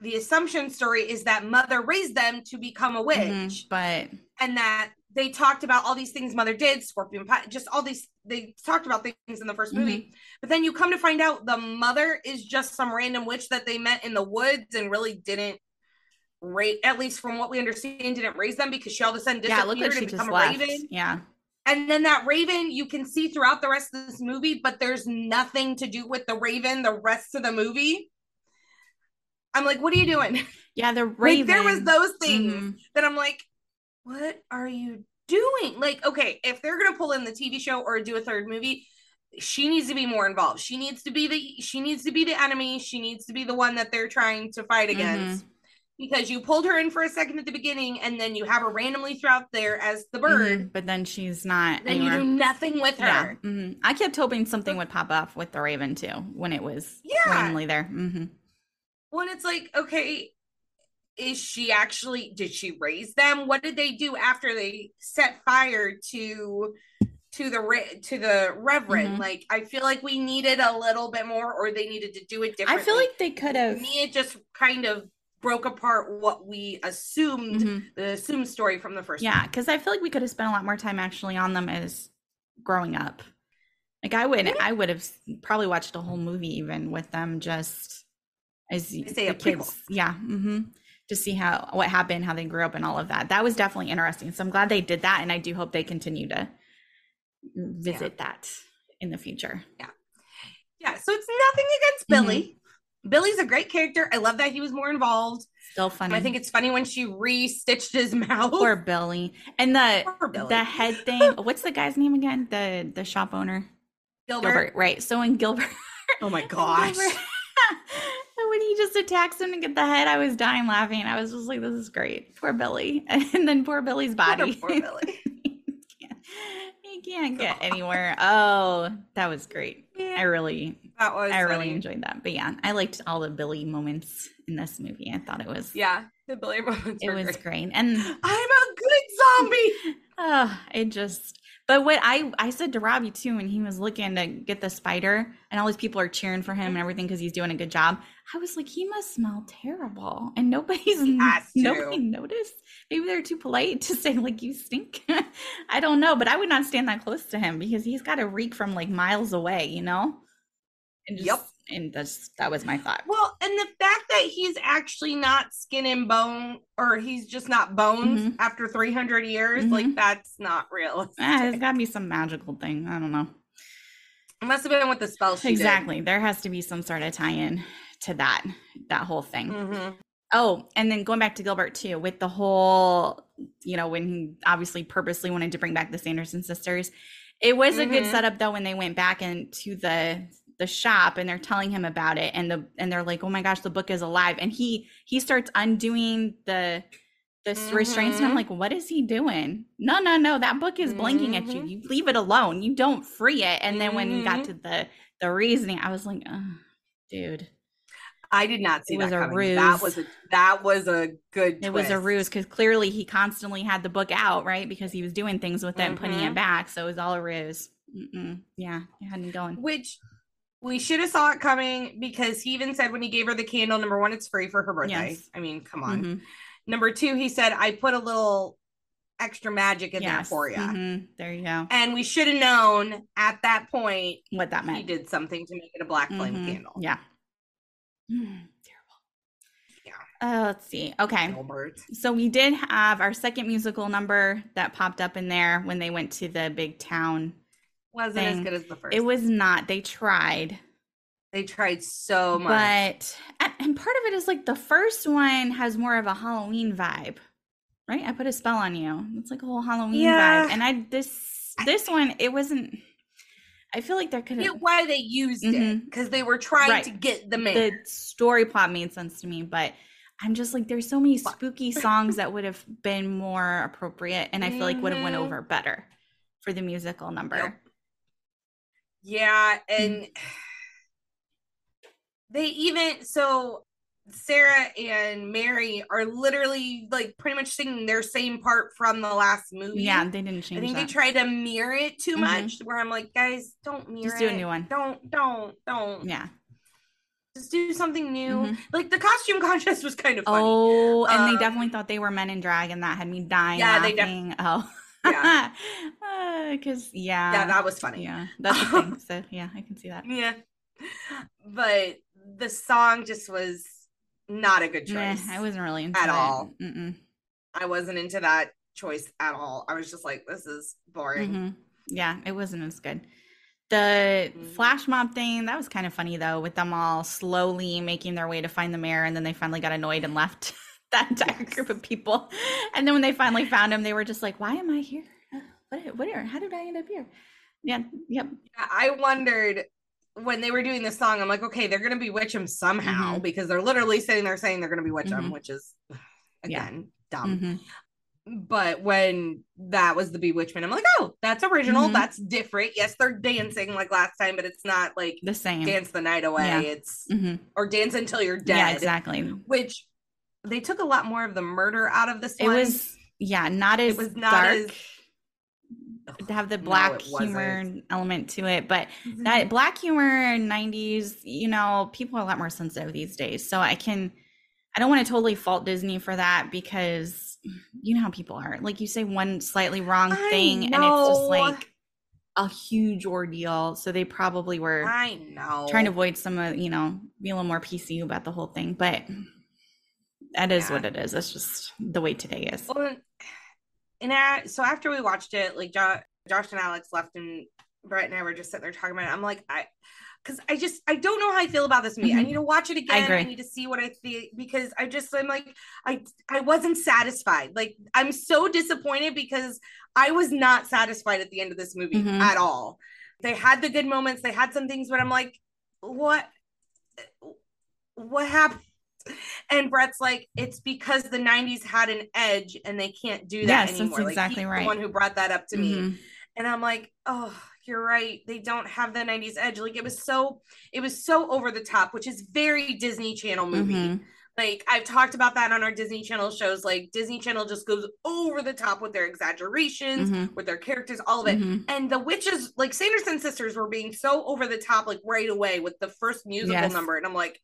the assumption story is that Mother raised them to become a witch, and that they talked about all these things Mother did, scorpion pie, just all these. They talked about things in the first movie, but then you come to find out the mother is just some random witch that they met in the woods and really didn't raise, at least from what we understand, didn't raise them, because she all of a sudden disappeared and become a raven. Yeah. And then that raven you can see throughout the rest of this movie, but there's nothing to do with the raven the rest of the movie. I'm like, what are you doing? Yeah, the raven. Like, there was those things that I'm like, what are you doing? Like, okay, if they're gonna pull in the TV show or do a third movie, she needs to be more involved. She needs to be the enemy. She needs to be the one that they're trying to fight against, because you pulled her in for a second at the beginning, and then you have her randomly throughout there as the bird, but then she's not. Then anywhere. You do nothing with her. Yeah. I kept hoping something would pop up with the raven too when it was randomly there. When it's like, okay. Is she actually, did she raise them? What did they do after they set fire to the Reverend? Like, I feel like we needed a little bit more, or they needed to do it differently. I feel like they could have. To me, it just kind of broke apart what we assumed, the assumed story from the first one. Yeah, because I feel like we could have spent a lot more time actually on them as growing up. Like, I would have probably watched a whole movie even with them just as the kids. Yeah, to see what happened, how they grew up and all of that. That was definitely interesting. So I'm glad they did that. And I do hope they continue to visit that in the future. Yeah. Yeah. So it's nothing against Billy. Billy's a great character. I love that he was more involved. Still funny. And I think it's funny when she re-stitched his mouth. Poor Billy. And the head thing. What's the guy's name again? The shop owner. Gilbert. Right. So in Gilbert. Oh my gosh. When he just attacks him to get the head, I was dying laughing. I was just like, this is great. Poor Billy. And then poor Billy's body. Poor Billy. he can't get anywhere. Oh, that was great. Yeah, I really enjoyed that. But yeah, I liked all the Billy moments in this movie. I thought it was. Yeah, the Billy moments were great. And I'm a good zombie. But what I said to Robbie too, when he was looking to get the spider and all these people are cheering for him and everything because he's doing a good job, I was like, he must smell terrible. And nobody noticed. Maybe they're too polite to say like, you stink. I don't know, but I would not stand that close to him because he's got a reek from like miles away, you know? And that was my thought. Well, and the fact that he's actually not skin and bone, or he's just not bones after 300 years, like that's not realistic. There's got to be some magical thing. I don't know. It must have been with the spell she did. There has to be some sort of tie-in to that whole thing. Mm-hmm. Oh, and then going back to Gilbert too, with the whole, when he obviously purposely wanted to bring back the Sanderson sisters. It was a good setup though, when they went back into the shop and they're telling him about it, and they're like, oh my gosh, the book is alive. And he starts undoing the restraints. And I'm like, what is he doing? No. That book is blinking at you. You leave it alone. You don't free it. And then when he got to the reasoning, I was like, oh, dude. I did not see that coming. It was a ruse. That was a good twist. It was a ruse, because clearly he constantly had the book out, right? Because he was doing things with it and putting it back. So it was all a ruse. Yeah, it had me going. Which we should have saw it coming, because he even said when he gave her the candle, number one, it's free for her birthday. Yes. I mean, come on. Mm-hmm. Number two, he said, I put a little extra magic in there for you. Mm-hmm. There you go. And we should have known at that point what that meant. He did something to make it a black flame candle. Yeah. Terrible. Yeah. Let's see. Okay. Gilbert. So we did have our second musical number that popped up in there when they went to the big town. Wasn't as good as the first. It was not. They tried. They tried so much. But and part of it is like the first one has more of a Halloween vibe, right? I put a spell on you. It's like a whole Halloween vibe. And this one, it wasn't. I feel like there could have. Why they used it, because they were trying to get the man. The story plot made sense to me, but I'm just like, there's so many spooky songs that would have been more appropriate, and I feel like would have went over better for the musical number. Yep. Yeah, and they even so Sarah and Mary are literally like pretty much singing their same part from the last movie. Yeah, they didn't change. I think they tried to mirror it too much, where I'm like, guys, don't mirror it. Just do a new one. Don't. Yeah. Just do something new. Mm-hmm. Like the costume contest was kind of funny. Oh, and they definitely thought they were men in drag, and that had me dying. Yeah, laughing. They definitely. Oh. Yeah. Because yeah, that was funny. Yeah, that's the thing. So yeah, I can see that. Yeah, but the song just was not a good choice. I wasn't really into at it. All. Mm-mm. I wasn't into that choice at all. I was just like, this is boring. Mm-hmm. Yeah, it wasn't as good. The flash mob thing, that was kind of funny though, with them all slowly making their way to find the mayor, and then they finally got annoyed and left. That entire group of people. And then when they finally found him, they were just like, why am I here? What? How did I end up here? Yeah. Yep. I wondered when they were doing this song, I'm like, okay, they're going to bewitch him somehow, because they're literally sitting there saying they're going to bewitch him, which is, again, dumb. But when that was the bewitchment, I'm like, oh, that's original. That's different. Yes, they're dancing like last time, but it's not like the same dance the night away. Yeah. It's or dance until you're dead. Yeah, exactly. Which they took a lot more of the murder out of this one. It was, not as dark. To have the black humor element to it, but that black humor in 90s, people are a lot more sensitive these days. So I don't want to totally fault Disney for that, because you know how people are. Like you say one slightly wrong thing and it's just like a huge ordeal. So they probably were trying to avoid some of, be a little more PC about the whole thing, but that is what it is. That's just the way today is. Well, and so after we watched it, like Josh and Alex left, and Brett and I were just sitting there talking about it. I'm like, I don't know how I feel about this movie. I need to watch it again. I need to see what I think, because I'm like, I wasn't satisfied. Like, I'm so disappointed, because I was not satisfied at the end of this movie at all. They had the good moments. They had some things, but I'm like, what happened? And Brett's like, it's because the 90s had an edge and they can't do that anymore. That's exactly right. The one who brought that up to me. And I'm like, oh, you're right. They don't have the 90s edge. Like, it was so over the top, which is very Disney Channel movie. Like, I've talked about that on our Disney Channel shows. Like, Disney Channel just goes over the top with their exaggerations, with their characters, all of it. And the witches, like Sanderson Sisters, were being so over the top, like right away with the first musical number. And I'm like,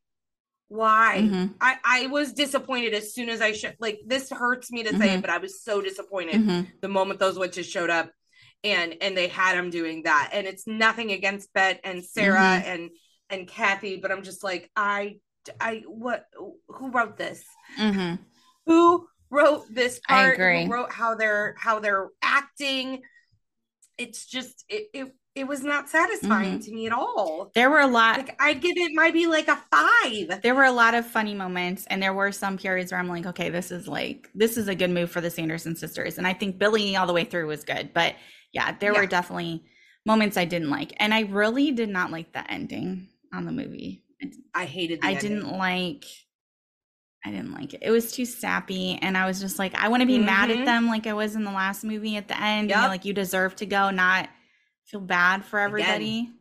why? I was disappointed as soon as I this hurts me to say it, but I was so disappointed the moment those witches showed up and they had them doing that. And it's nothing against Bette and Sarah and Kathy, but I'm just like, who wrote this? Who wrote this part? Who wrote how they're acting? It's just, it it was not satisfying to me at all. There were a lot. Like, I'd give it maybe like a 5. There were a lot of funny moments, and there were some periods where I'm like, okay, this is a good move for the Sanderson sisters. And I think Billy all the way through was good. But yeah, there were definitely moments I didn't like. And I really did not like the ending on the movie. I hated the ending. I didn't like it. It was too sappy, and I was just like, I want to be mad at them like I was in the last movie at the end. And like, you deserve to go, not feel bad for everybody. Again,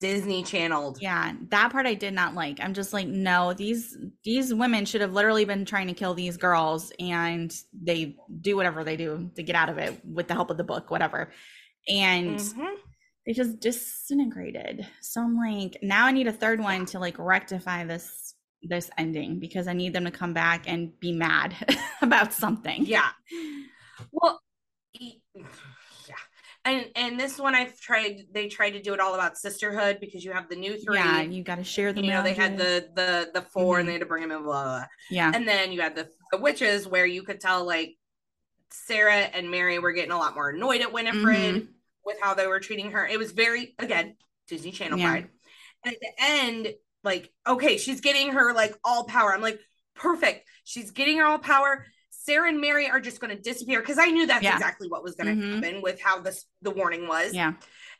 Disney Channeled. Yeah, that part I did not like. I'm just like, no, these women should have literally been trying to kill these girls, and they do whatever they do to get out of it with the help of the book, whatever. And they just disintegrated. So I'm like, now I need a third one to like rectify this ending, because I need them to come back and be mad about something. Yeah. Well, yeah. And this one they tried to do it all about sisterhood, because you have the new 3. Yeah, and you got to share them. You know, they had the 4 and they had to bring them in, blah, blah, blah. Yeah. And then you had the witches, where you could tell like Sarah and Mary were getting a lot more annoyed at Winifred with how they were treating her. It was very, again, Disney Channel pride. And at the end, like, okay, she's getting her like all power. I'm like, perfect. She's getting her all power. Sarah and Mary are just going to disappear, because I knew that's exactly what was going to happen with how the warning was. Yeah.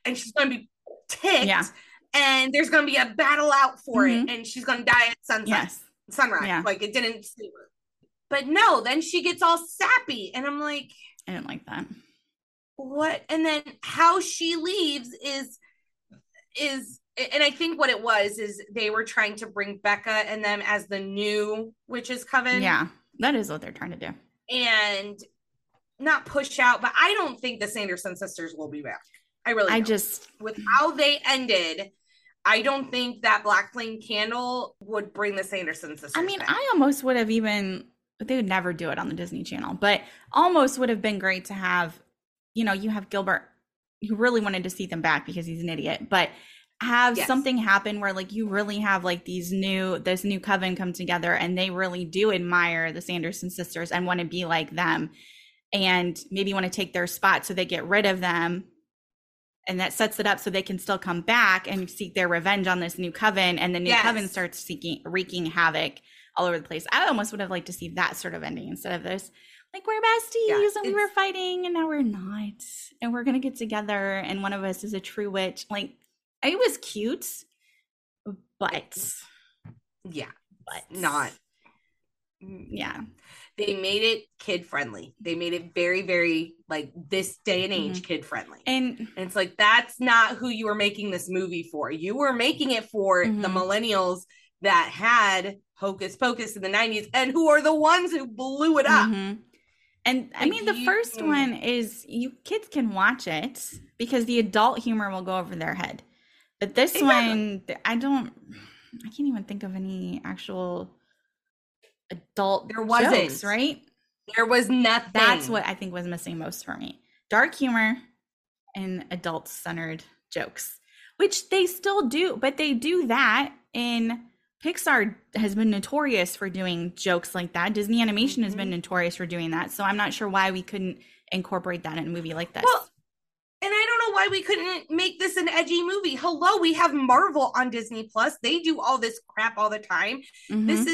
And she's going to be ticked and there's going to be a battle out for it, and she's going to die at sunrise. Yeah. Like, it didn't save her. But no, then she gets all sappy, and I'm like, I didn't like that. What? And then how she leaves is and I think what it was is they were trying to bring Becca and them as the new witches coven. Yeah, that is what they're trying to do. And not push out, but I don't think the Sanderson sisters will be back. I don't. Just with how they ended, I don't think that Black Flame Candle would bring the Sanderson sisters. I mean, back. I almost would have even, they would never do it on the Disney Channel, but almost would have been great to have, you know, you have Gilbert, who really wanted to see them back because he's an idiot, but have something happen where like you really have like this new coven come together, and they really do admire the Sanderson sisters and want to be like them, and maybe want to take their spot, so they get rid of them, and that sets it up so they can still come back and seek their revenge on this new coven, and the new coven starts wreaking havoc all over the place. I almost would have liked to see that sort of ending, instead of this like, we're besties and we were fighting and now we're not, and we're gonna get together, and one of us is a true witch. Like, it was cute, but not. Yeah. They made it kid friendly. They made it very, very like this day and age kid friendly. And it's like, that's not who you were making this movie for. You were making it for the millennials that had Hocus Pocus in the 90s, and who are the ones who blew it up. And I mean, the first one is, you kids can watch it because the adult humor will go over their head. But this one, I can't even think of any actual adult jokes, right? There was nothing. That's what I think was missing most for me. Dark humor and adult-centered jokes, which they still do. But they do that in Pixar has been notorious for doing jokes like that. Disney Animation has been notorious for doing that. So I'm not sure why we couldn't incorporate that in a movie like this. Well, and I don't know why we couldn't make this an edgy movie. Hello, we have Marvel on Disney Plus. They do all this crap all the time. This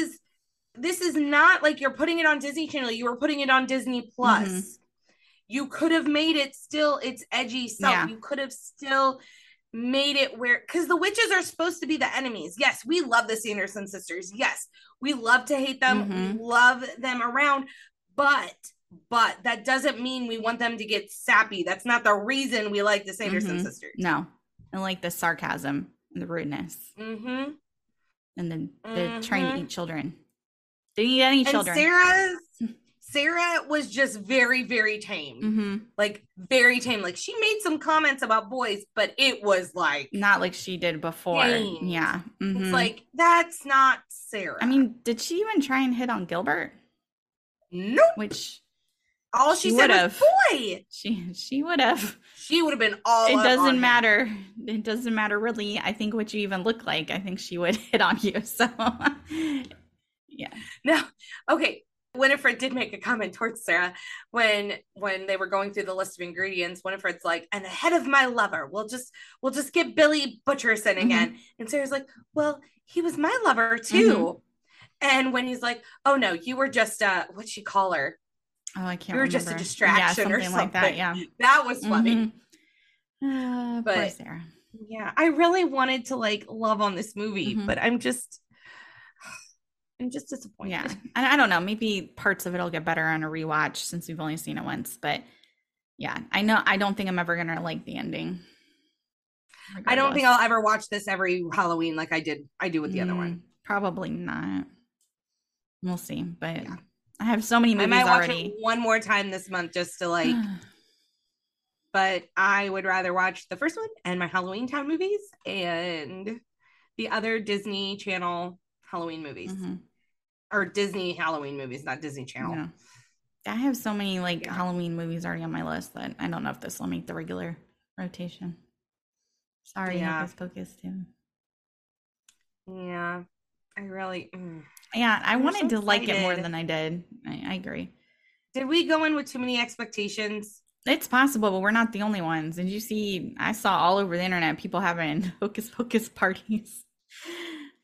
is not like you're putting it on Disney Channel. You were putting it on Disney Plus. You could have made it still its edgy self. Yeah. You could have still made it where, because the witches are supposed to be the enemies. Yes, we love the Sanderson sisters. Yes, we love to hate them. We love them around, but that doesn't mean we want them to get sappy. That's not the reason we like the Sanderson sisters. No, I like the sarcasm and the rudeness. And then the trying to eat children. Didn't eat any children. Sarah was just very, very tame. Like, very tame. Like, she made some comments about boys, but it was like, not like she did before. Tame. Yeah. It's like, that's not Sarah. I mean, did she even try and hit on Gilbert? Nope. Which, all she said was, boy. She would have. She would have been all up on him. It doesn't matter. It doesn't matter, really. I think what you even look like, I think she would hit on you. So, yeah. No. Okay. Winifred did make a comment towards Sarah when they were going through the list of ingredients. Winifred's like, and the head of my lover. We'll just get Billy Butcherson again. Mm-hmm. And Sarah's like, well, he was my lover too. Mm-hmm. And when he's like, oh no, you were just what'd she call her? Oh, I can't remember. You were just a distraction or something like that. Yeah. That was funny. Mm-hmm. But Sarah. Yeah, I really wanted to like love on this movie, mm-hmm. but I'm just disappointed. Yeah. And I don't know, maybe parts of it'll get better on a rewatch since we've only seen it once, but yeah, I know. I don't think I'm ever going to like the ending. Regardless. I don't think I'll ever watch this every Halloween. Like I do with the other one. Probably not. We'll see, but yeah. I have so many movies already. I might watch it one more time this month just to like, but I would rather watch the first one and my Halloween Town movies and the other Disney Channel Halloween movies. Mm-hmm. Or Disney Halloween movies, not Disney Channel. Yeah. I have so many like Halloween movies already on my list that I don't know if this will make the regular rotation. Sorry, Hocus Pocus 2. Yeah, I really. Yeah, I wanted to like it more than I did. I agree. Did we go in with too many expectations? It's possible, but we're not the only ones. Did you see? I saw all over the internet people having Hocus Pocus parties.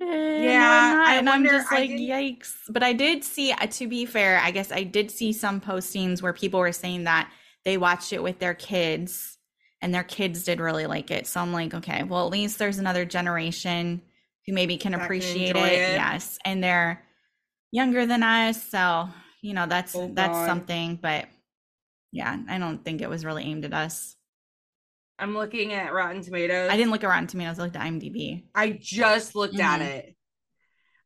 Yeah, I'm just like, yikes. But I did see, to be fair, I guess I did see some postings where people were saying that they watched it with their kids and their kids did really like it. So I'm like, okay, well, at least there's another generation who maybe can appreciate it. Yes. And they're younger than us. So, you know, that's something. But yeah, I don't think it was really aimed at us. I'm looking at Rotten Tomatoes. I didn't look at Rotten Tomatoes. I looked at IMDb. I just looked at it.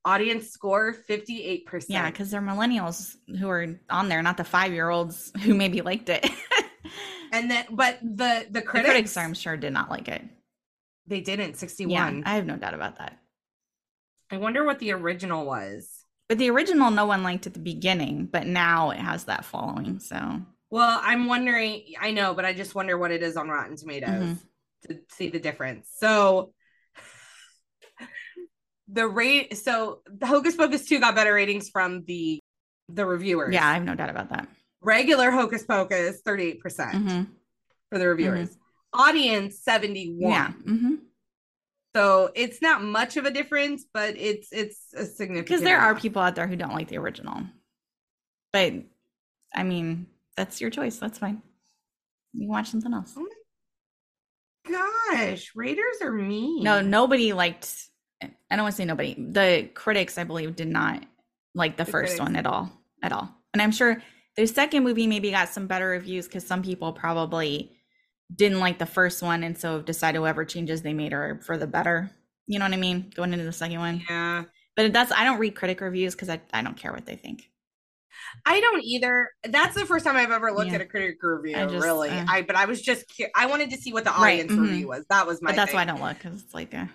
Audience score, 58%. Yeah, because they're millennials who are on there, not the 5-year-olds who maybe liked it. And then, but the critics, I'm sure, did not like it. They didn't, 61. Yeah, I have no doubt about that. I wonder what the original was. But the original, no one liked at the beginning, but now it has that following, so... Well, I'm wondering, I know, but I just wonder what it is on Rotten Tomatoes to see the difference. So the Hocus Pocus 2 got better ratings from the reviewers. Yeah, I have no doubt about that. Regular Hocus Pocus, 38% for the reviewers. Mm-hmm. Audience, 71. Yeah. Mm-hmm. So it's not much of a difference, but it's a significant. Because there are people out there who don't like the original. But, I mean... That's your choice. That's fine. You can watch something else. Oh my gosh. Raiders are mean. No, nobody liked... I don't want to say nobody. The critics, I believe, did not like the first one at all. And I'm sure the second movie maybe got some better reviews because some people probably didn't like the first one and so decided whatever changes they made are for the better. You know what I mean? Going into the second one. Yeah. But I don't read critic reviews because I don't care what they think. I don't either. That's the first time I've ever looked at a critic review. But I was just curious. I wanted to see what the audience review was. That was my. But that's thing. Why I don't look because it's like a.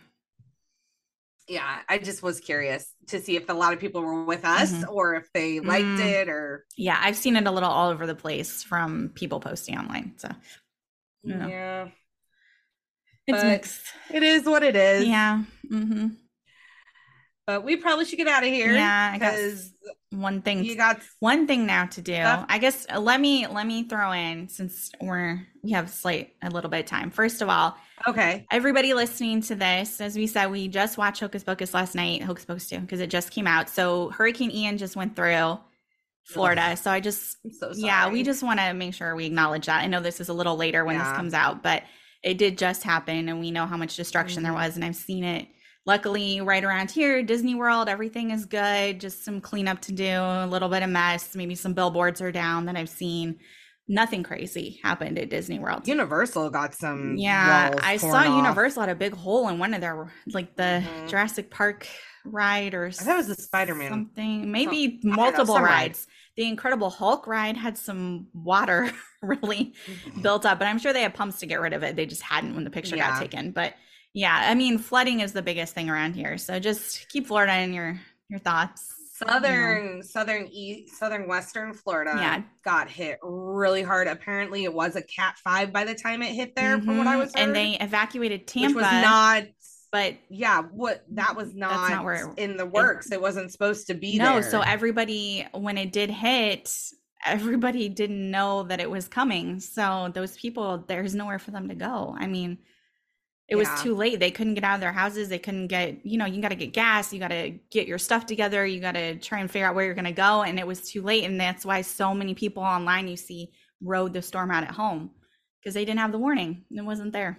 Yeah, I just was curious to see if a lot of people were with us or if they liked it or. Yeah, I've seen it a little all over the place from people posting online. So. You know. Yeah. It's mixed. It is what it is. Yeah. Mm-hmm. But we probably should get out of here. Yeah, I guess one thing now to do. I guess let me throw in since we have a little bit of time. First of all, okay, everybody listening to this, as we said, we just watched Hocus Pocus last night, Hocus Pocus 2, because it just came out. So Hurricane Ian just went through Florida. Oh, so we just want to make sure we acknowledge that. I know this is a little later when this comes out, but it did just happen, and we know how much destruction there was, and I've seen it. Luckily, right around here, Disney World, everything is good. Just some cleanup to do, a little bit of mess. Maybe some billboards are down that I've seen. Nothing crazy happened at Disney World. Universal got some. Yeah, I saw Universal had a big hole in one of their, like the Jurassic Park ride or something. I thought it was the Spider-Man. Something. Maybe multiple rides. The Incredible Hulk ride had some water really built up. But I'm sure they had pumps to get rid of it. They just hadn't when the picture got taken. But yeah, I mean, flooding is the biggest thing around here. So just keep Florida in your thoughts. Southern Western Florida got hit really hard. Apparently, it was a Cat 5 by the time it hit there, from what I was heard. And they evacuated Tampa, which was not But yeah, that's not in the works. It wasn't supposed to be there. No, so everybody, when it did hit, everybody didn't know that it was coming. So those people, there's nowhere for them to go. I mean, it was too late. They couldn't get out of their houses. They couldn't get, you got to get gas. You got to get your stuff together. You got to try and figure out where you're going to go. And it was too late. And that's why so many people online you see rode the storm out at home because they didn't have the warning. It wasn't there.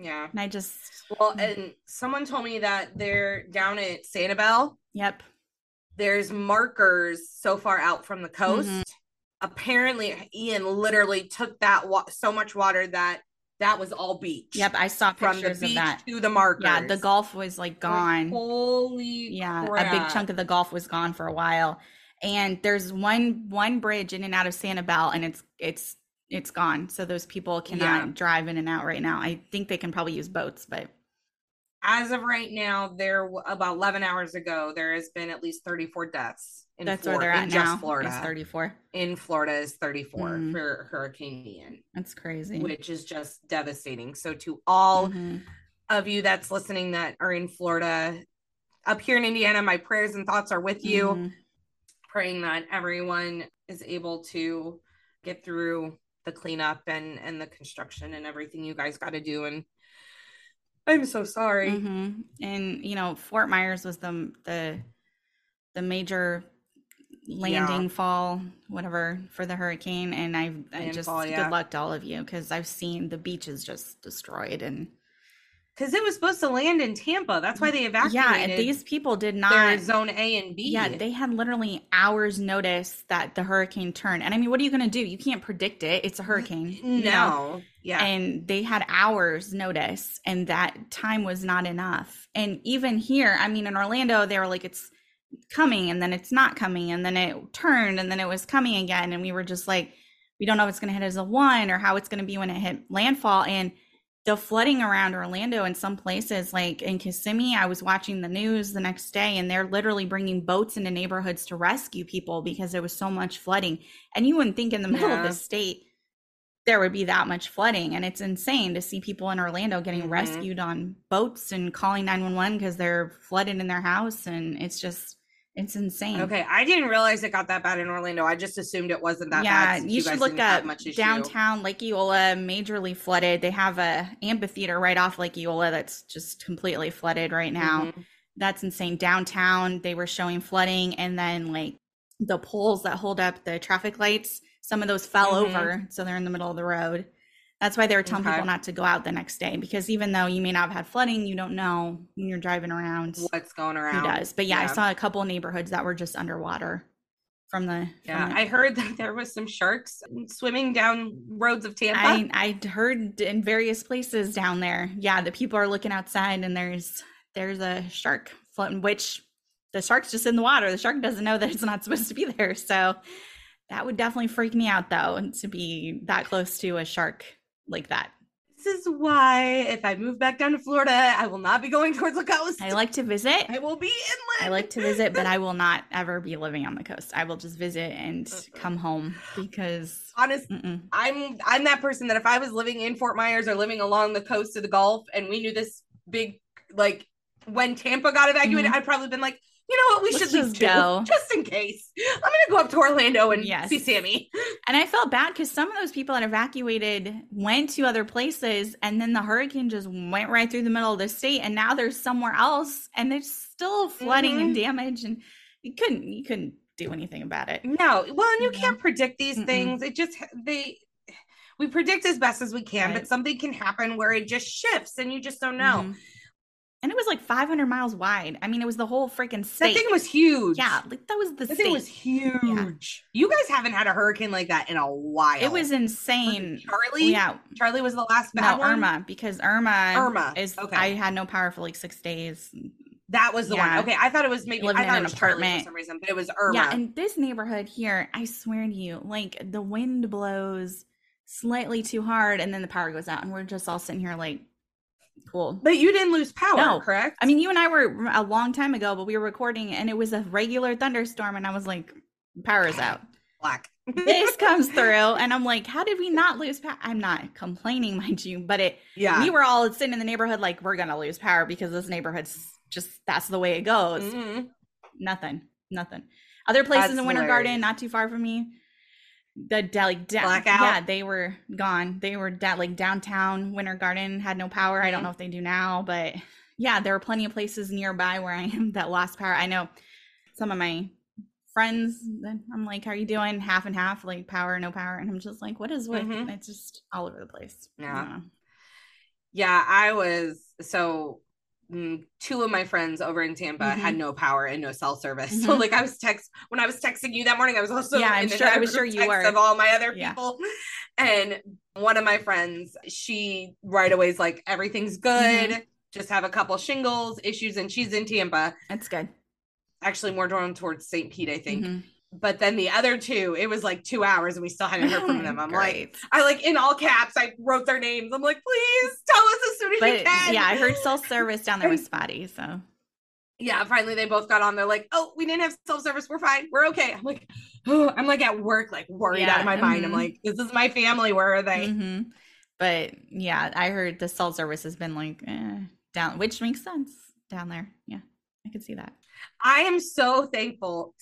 Yeah. And I just. Well, and someone told me that they're down at Sanibel. Yep. There's markers so far out from the coast. Mm-hmm. Apparently, Ian literally took that so much water that was all beach. Yep, I saw pictures of that. From the beach to the markers. Yeah, the Gulf was like gone. Like, holy crap. A big chunk of the Gulf was gone for a while. And there's one bridge in and out of Sanibel, and it's gone. So those people cannot drive in and out right now. I think they can probably use boats, but. As of right now, about 11 hours ago, there has been at least 34 deaths. That's Florida, where they're at now. Florida. It's 34. In Florida is 34 for Hurricane Ian. That's crazy. Which is just devastating. So to all of you that's listening that are in Florida, up here in Indiana, my prayers and thoughts are with you. Praying that everyone is able to get through the cleanup and the construction and everything you guys got to do. And I'm so sorry. And Fort Myers was the major landing fall, whatever, for the hurricane. And good luck to all of you, because I've seen the beaches just destroyed. And because it was supposed to land in Tampa, that's why they evacuated. Yeah, and these people did not. Their zone A and B. Yeah, they had literally hours notice that the hurricane turned. And I mean, what are you going to do? You can't predict it. It's a hurricane. No. Yeah. And they had hours notice, and that time was not enough. And even here, I mean, in Orlando, they were like, it's coming, and then it's not coming, and then it turned, and then it was coming again. And we were just like, we don't know if it's going to hit as a one or how it's going to be when it hit landfall. And the flooding around Orlando in some places, like in Kissimmee, I was watching the news the next day, and they're literally bringing boats into neighborhoods to rescue people because there was so much flooding. And you wouldn't think in the middle of the state there would be that much flooding. And it's insane to see people in Orlando getting rescued on boats and calling 911 because they're flooded in their house. And it's insane. Okay. I didn't realize it got that bad in Orlando. I just assumed it wasn't that bad. Yeah, you should look up downtown Lake Eola, majorly flooded. They have a amphitheater right off Lake Eola that's just completely flooded right now. That's insane. Downtown, they were showing flooding, and then like the poles that hold up the traffic lights, some of those fell over, so they're in the middle of the road. That's why they were telling people not to go out the next day, because even though you may not have had flooding, you don't know when you're driving around what's going around. Who does? But yeah, I saw a couple of neighborhoods that were just underwater from the. Yeah, I heard that there was some sharks swimming down roads of Tampa. I heard in various places down there. Yeah, the people are looking outside, and there's a shark floating, which the shark's just in the water. The shark doesn't know that it's not supposed to be there, so. That would definitely freak me out, though, to be that close to a shark like that. This is why if I move back down to Florida, I will not be going towards the coast. I like to visit. I will be inland. I like to visit, but I will not ever be living on the coast. I will just visit and come home because... Honestly, I'm that person that if I was living in Fort Myers or living along the coast of the Gulf, and we knew this big, like, when Tampa got evacuated, I'd probably been like, you know what? Let's should just go just in case. I'm going to go up to Orlando and see Sammy. And I felt bad because some of those people that evacuated went to other places, and then the hurricane just went right through the middle of the state, and now they're somewhere else, and they're still flooding and damage, and you couldn't do anything about it. No. Well, and you can't predict these things. It just, we predict as best as we can, but something can happen where it just shifts and you just don't know. And it was like 500 miles wide. I mean, it was the whole freaking state. That thing was huge. Yeah, like that was the state. That thing was huge. Yeah. You guys haven't had a hurricane like that in a while. It was insane. Charlie? Yeah. Charlie was the last bad one? Irma, because Irma is, okay. I had no power for like 6 days. That was the one. Okay, I thought it was maybe, I thought it was apartment. Charlie for some reason, but it was Irma. Yeah, and this neighborhood here, I swear to you, like the wind blows slightly too hard and then the power goes out, and we're just all sitting here like, cool. But you didn't lose power, correct? I mean, you and I were a long time ago, but we were recording, and it was a regular thunderstorm, and I was like, power's out. black. This comes through and I'm like, how did we not lose power? I'm not complaining, mind you, but we were all sitting in the neighborhood like, we're going to lose power because this neighborhood's just, that's the way it goes. Mm-hmm. Nothing. Other places that's in Winter hilarious. Garden, not too far from me, blackout. Yeah, they were gone. They were like downtown Winter Garden had no power. Mm-hmm. I don't know if they do now, but yeah, there were plenty of places nearby where I am that lost power. I know some of my friends, I'm like, how are you doing? Half and half, like power, no power. And I'm just like, what is what? Mm-hmm. It's just all over the place. Yeah. Yeah, I was two of my friends over in Tampa mm-hmm. had no power and no cell service. Mm-hmm. So like I was when I was texting you that morning, I was also I was sure you were of all my other people. Yeah. And one of my friends, she right away is like, everything's good. Mm-hmm. Just have a couple shingles issues. And she's in Tampa. That's good. Actually more drawn towards St. Pete, I think. Mm-hmm. But then the other two, it was like 2 hours and we still hadn't heard from them. I'm Great. Like, I like in all caps, I wrote their names. I'm like, please tell us as soon as you can. Yeah, I heard self-service down there was spotty. So yeah, finally they both got on. They're like, oh, we didn't have self-service. We're fine. We're okay. I'm like, oh, I'm like at work, like worried out of my mind. I'm like, this is my family. Where are they? Mm-hmm. But yeah, I heard the self-service has been like down, which makes sense down there. Yeah, I could see that. I am so thankful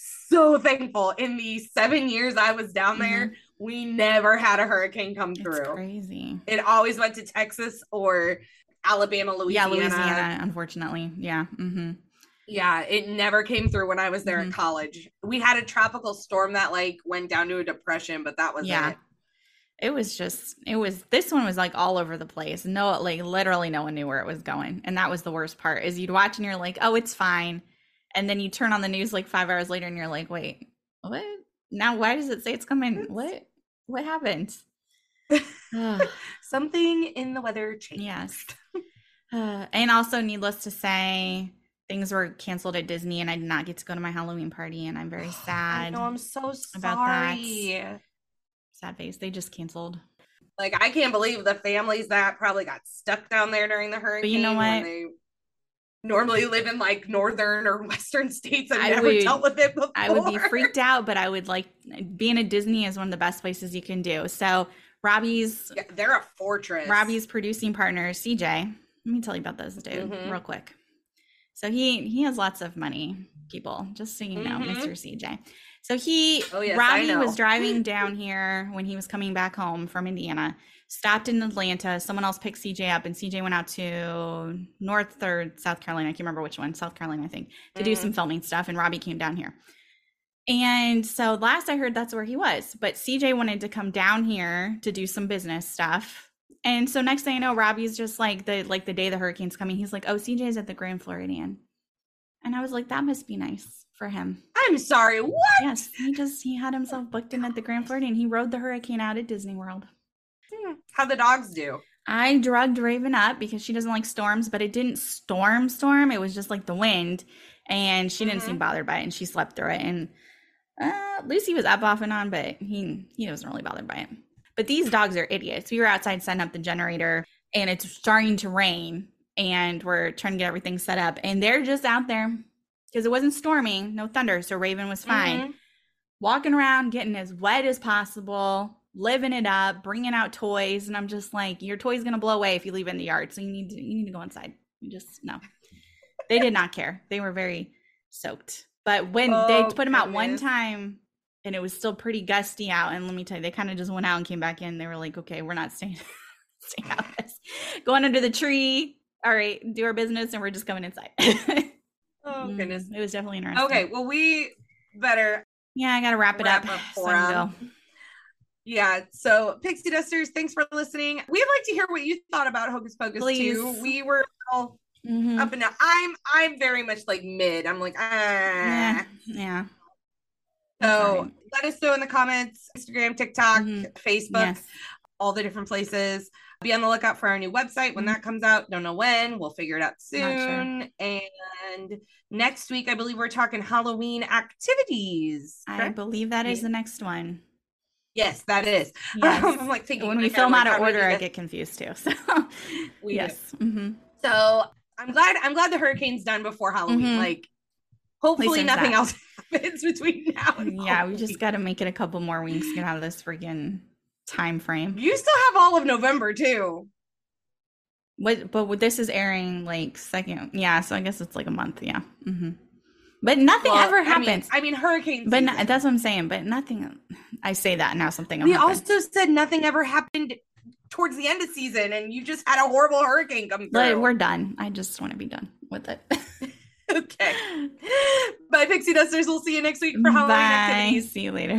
in the 7 years I was down there, mm-hmm. we never had a hurricane come through. It's crazy. It always went to Texas or Alabama, Louisiana. Yeah, Louisiana, unfortunately. Yeah. Mm-hmm. Yeah, it never came through when I was there mm-hmm. at college. We had a tropical storm that like went down to a depression, but that was it. It was just, this one was like all over the place. No, like literally no one knew where it was going. And that was the worst part is you'd watch and you're like, oh, it's fine. And then you turn on the news like 5 hours later and you're like, wait, what? Now, why does it say it's coming? What happened? Something in the weather changed. Yes. And also needless to say, things were canceled at Disney and I did not get to go to my Halloween party. And I'm very sad. No, I'm so sorry. About that. Sad face. They just canceled. Like, I can't believe the families that probably got stuck down there during the hurricane. But you know what? Normally live in like northern or western states. I've never dealt with it before. I would be freaked out, but I would like being at Disney is one of the best places you can do. So they're a fortress. Robbie's producing partner, CJ. Let me tell you about this dude mm-hmm. real quick. So he has lots of money, people, just so you know, mm-hmm. Mr. CJ. So Robbie was driving down here when he was coming back home from Indiana, stopped in Atlanta. Someone else picked CJ up and CJ went out to North or South Carolina. I can't remember which one, South Carolina, I think, to do some filming stuff. And Robbie came down here. And so last I heard that's where he was, but CJ wanted to come down here to do some business stuff. And so next thing I know, Robbie's just like the day the hurricane's coming, he's like, oh, CJ's at the Grand Floridian. And I was like, that must be nice for him. I'm sorry, what? Yes, he had himself booked in at the Grand Floridian. He rode the hurricane out at Disney World. How the dogs do. I drugged Raven up because she doesn't like storms, but it didn't storm. It was just like the wind, and she didn't seem bothered by it, and she slept through it. And Lucy was up off and on, but he wasn't really bothered by it. But these dogs are idiots. We were outside setting up the generator, and it's starting to rain, and we're trying to get everything set up, and they're just out there. Because it wasn't storming, no thunder, so Raven was fine. Mm-hmm. Walking around, getting as wet as possible, living it up, bringing out toys, and I'm just like, your toy's gonna blow away if you leave it in the yard, so you need to go inside. They did not care. They were very soaked. But when they put them out one time, and it was still pretty gusty out, and let me tell you, they kind of just went out and came back in. They were like, okay, we're not staying out of this. Going under the tree. All right, do our business, and we're just coming inside. Oh, goodness. It was definitely interesting. Okay, well, we better. Yeah, I got to wrap it up for them. Yeah, so Pixie Dusters, thanks for listening. We'd like to hear what you thought about Hocus Pocus 2. We were all up and down. I'm very much like mid. I'm like, Yeah. So let us know in the comments, Instagram, TikTok, Facebook, all the different places. Be on the lookout for our new website when that comes out. Don't know when. We'll figure it out soon. Sure. And next week, I believe we're talking Halloween activities. Correct? I believe that is the next one. Yes, that is. Yes. I'm like thinking when we film out of order, I get confused too. So So I'm glad the hurricane's done before Halloween. Like hopefully nothing else happens between now and we just got to make it a couple more weeks to get out of this freaking time frame. You still have all of November too. But this is airing like second. Yeah. So I guess it's like a month. Yeah. Mm-hmm. But nothing ever happens. I mean hurricanes. But that's what I'm saying. But nothing. I say that now something. We also said nothing ever happened towards the end of season, and you just had a horrible hurricane come through. But we're done. I just want to be done with it. Okay. Bye, Pixie Dusters. We'll see you next week for Halloween activities. See you later.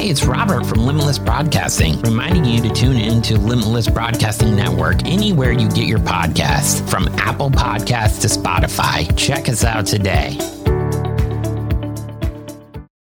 It's Robert from Limitless Broadcasting, reminding you to tune in to Limitless Broadcasting Network anywhere you get your podcasts, from Apple Podcasts to Spotify. Check us out today.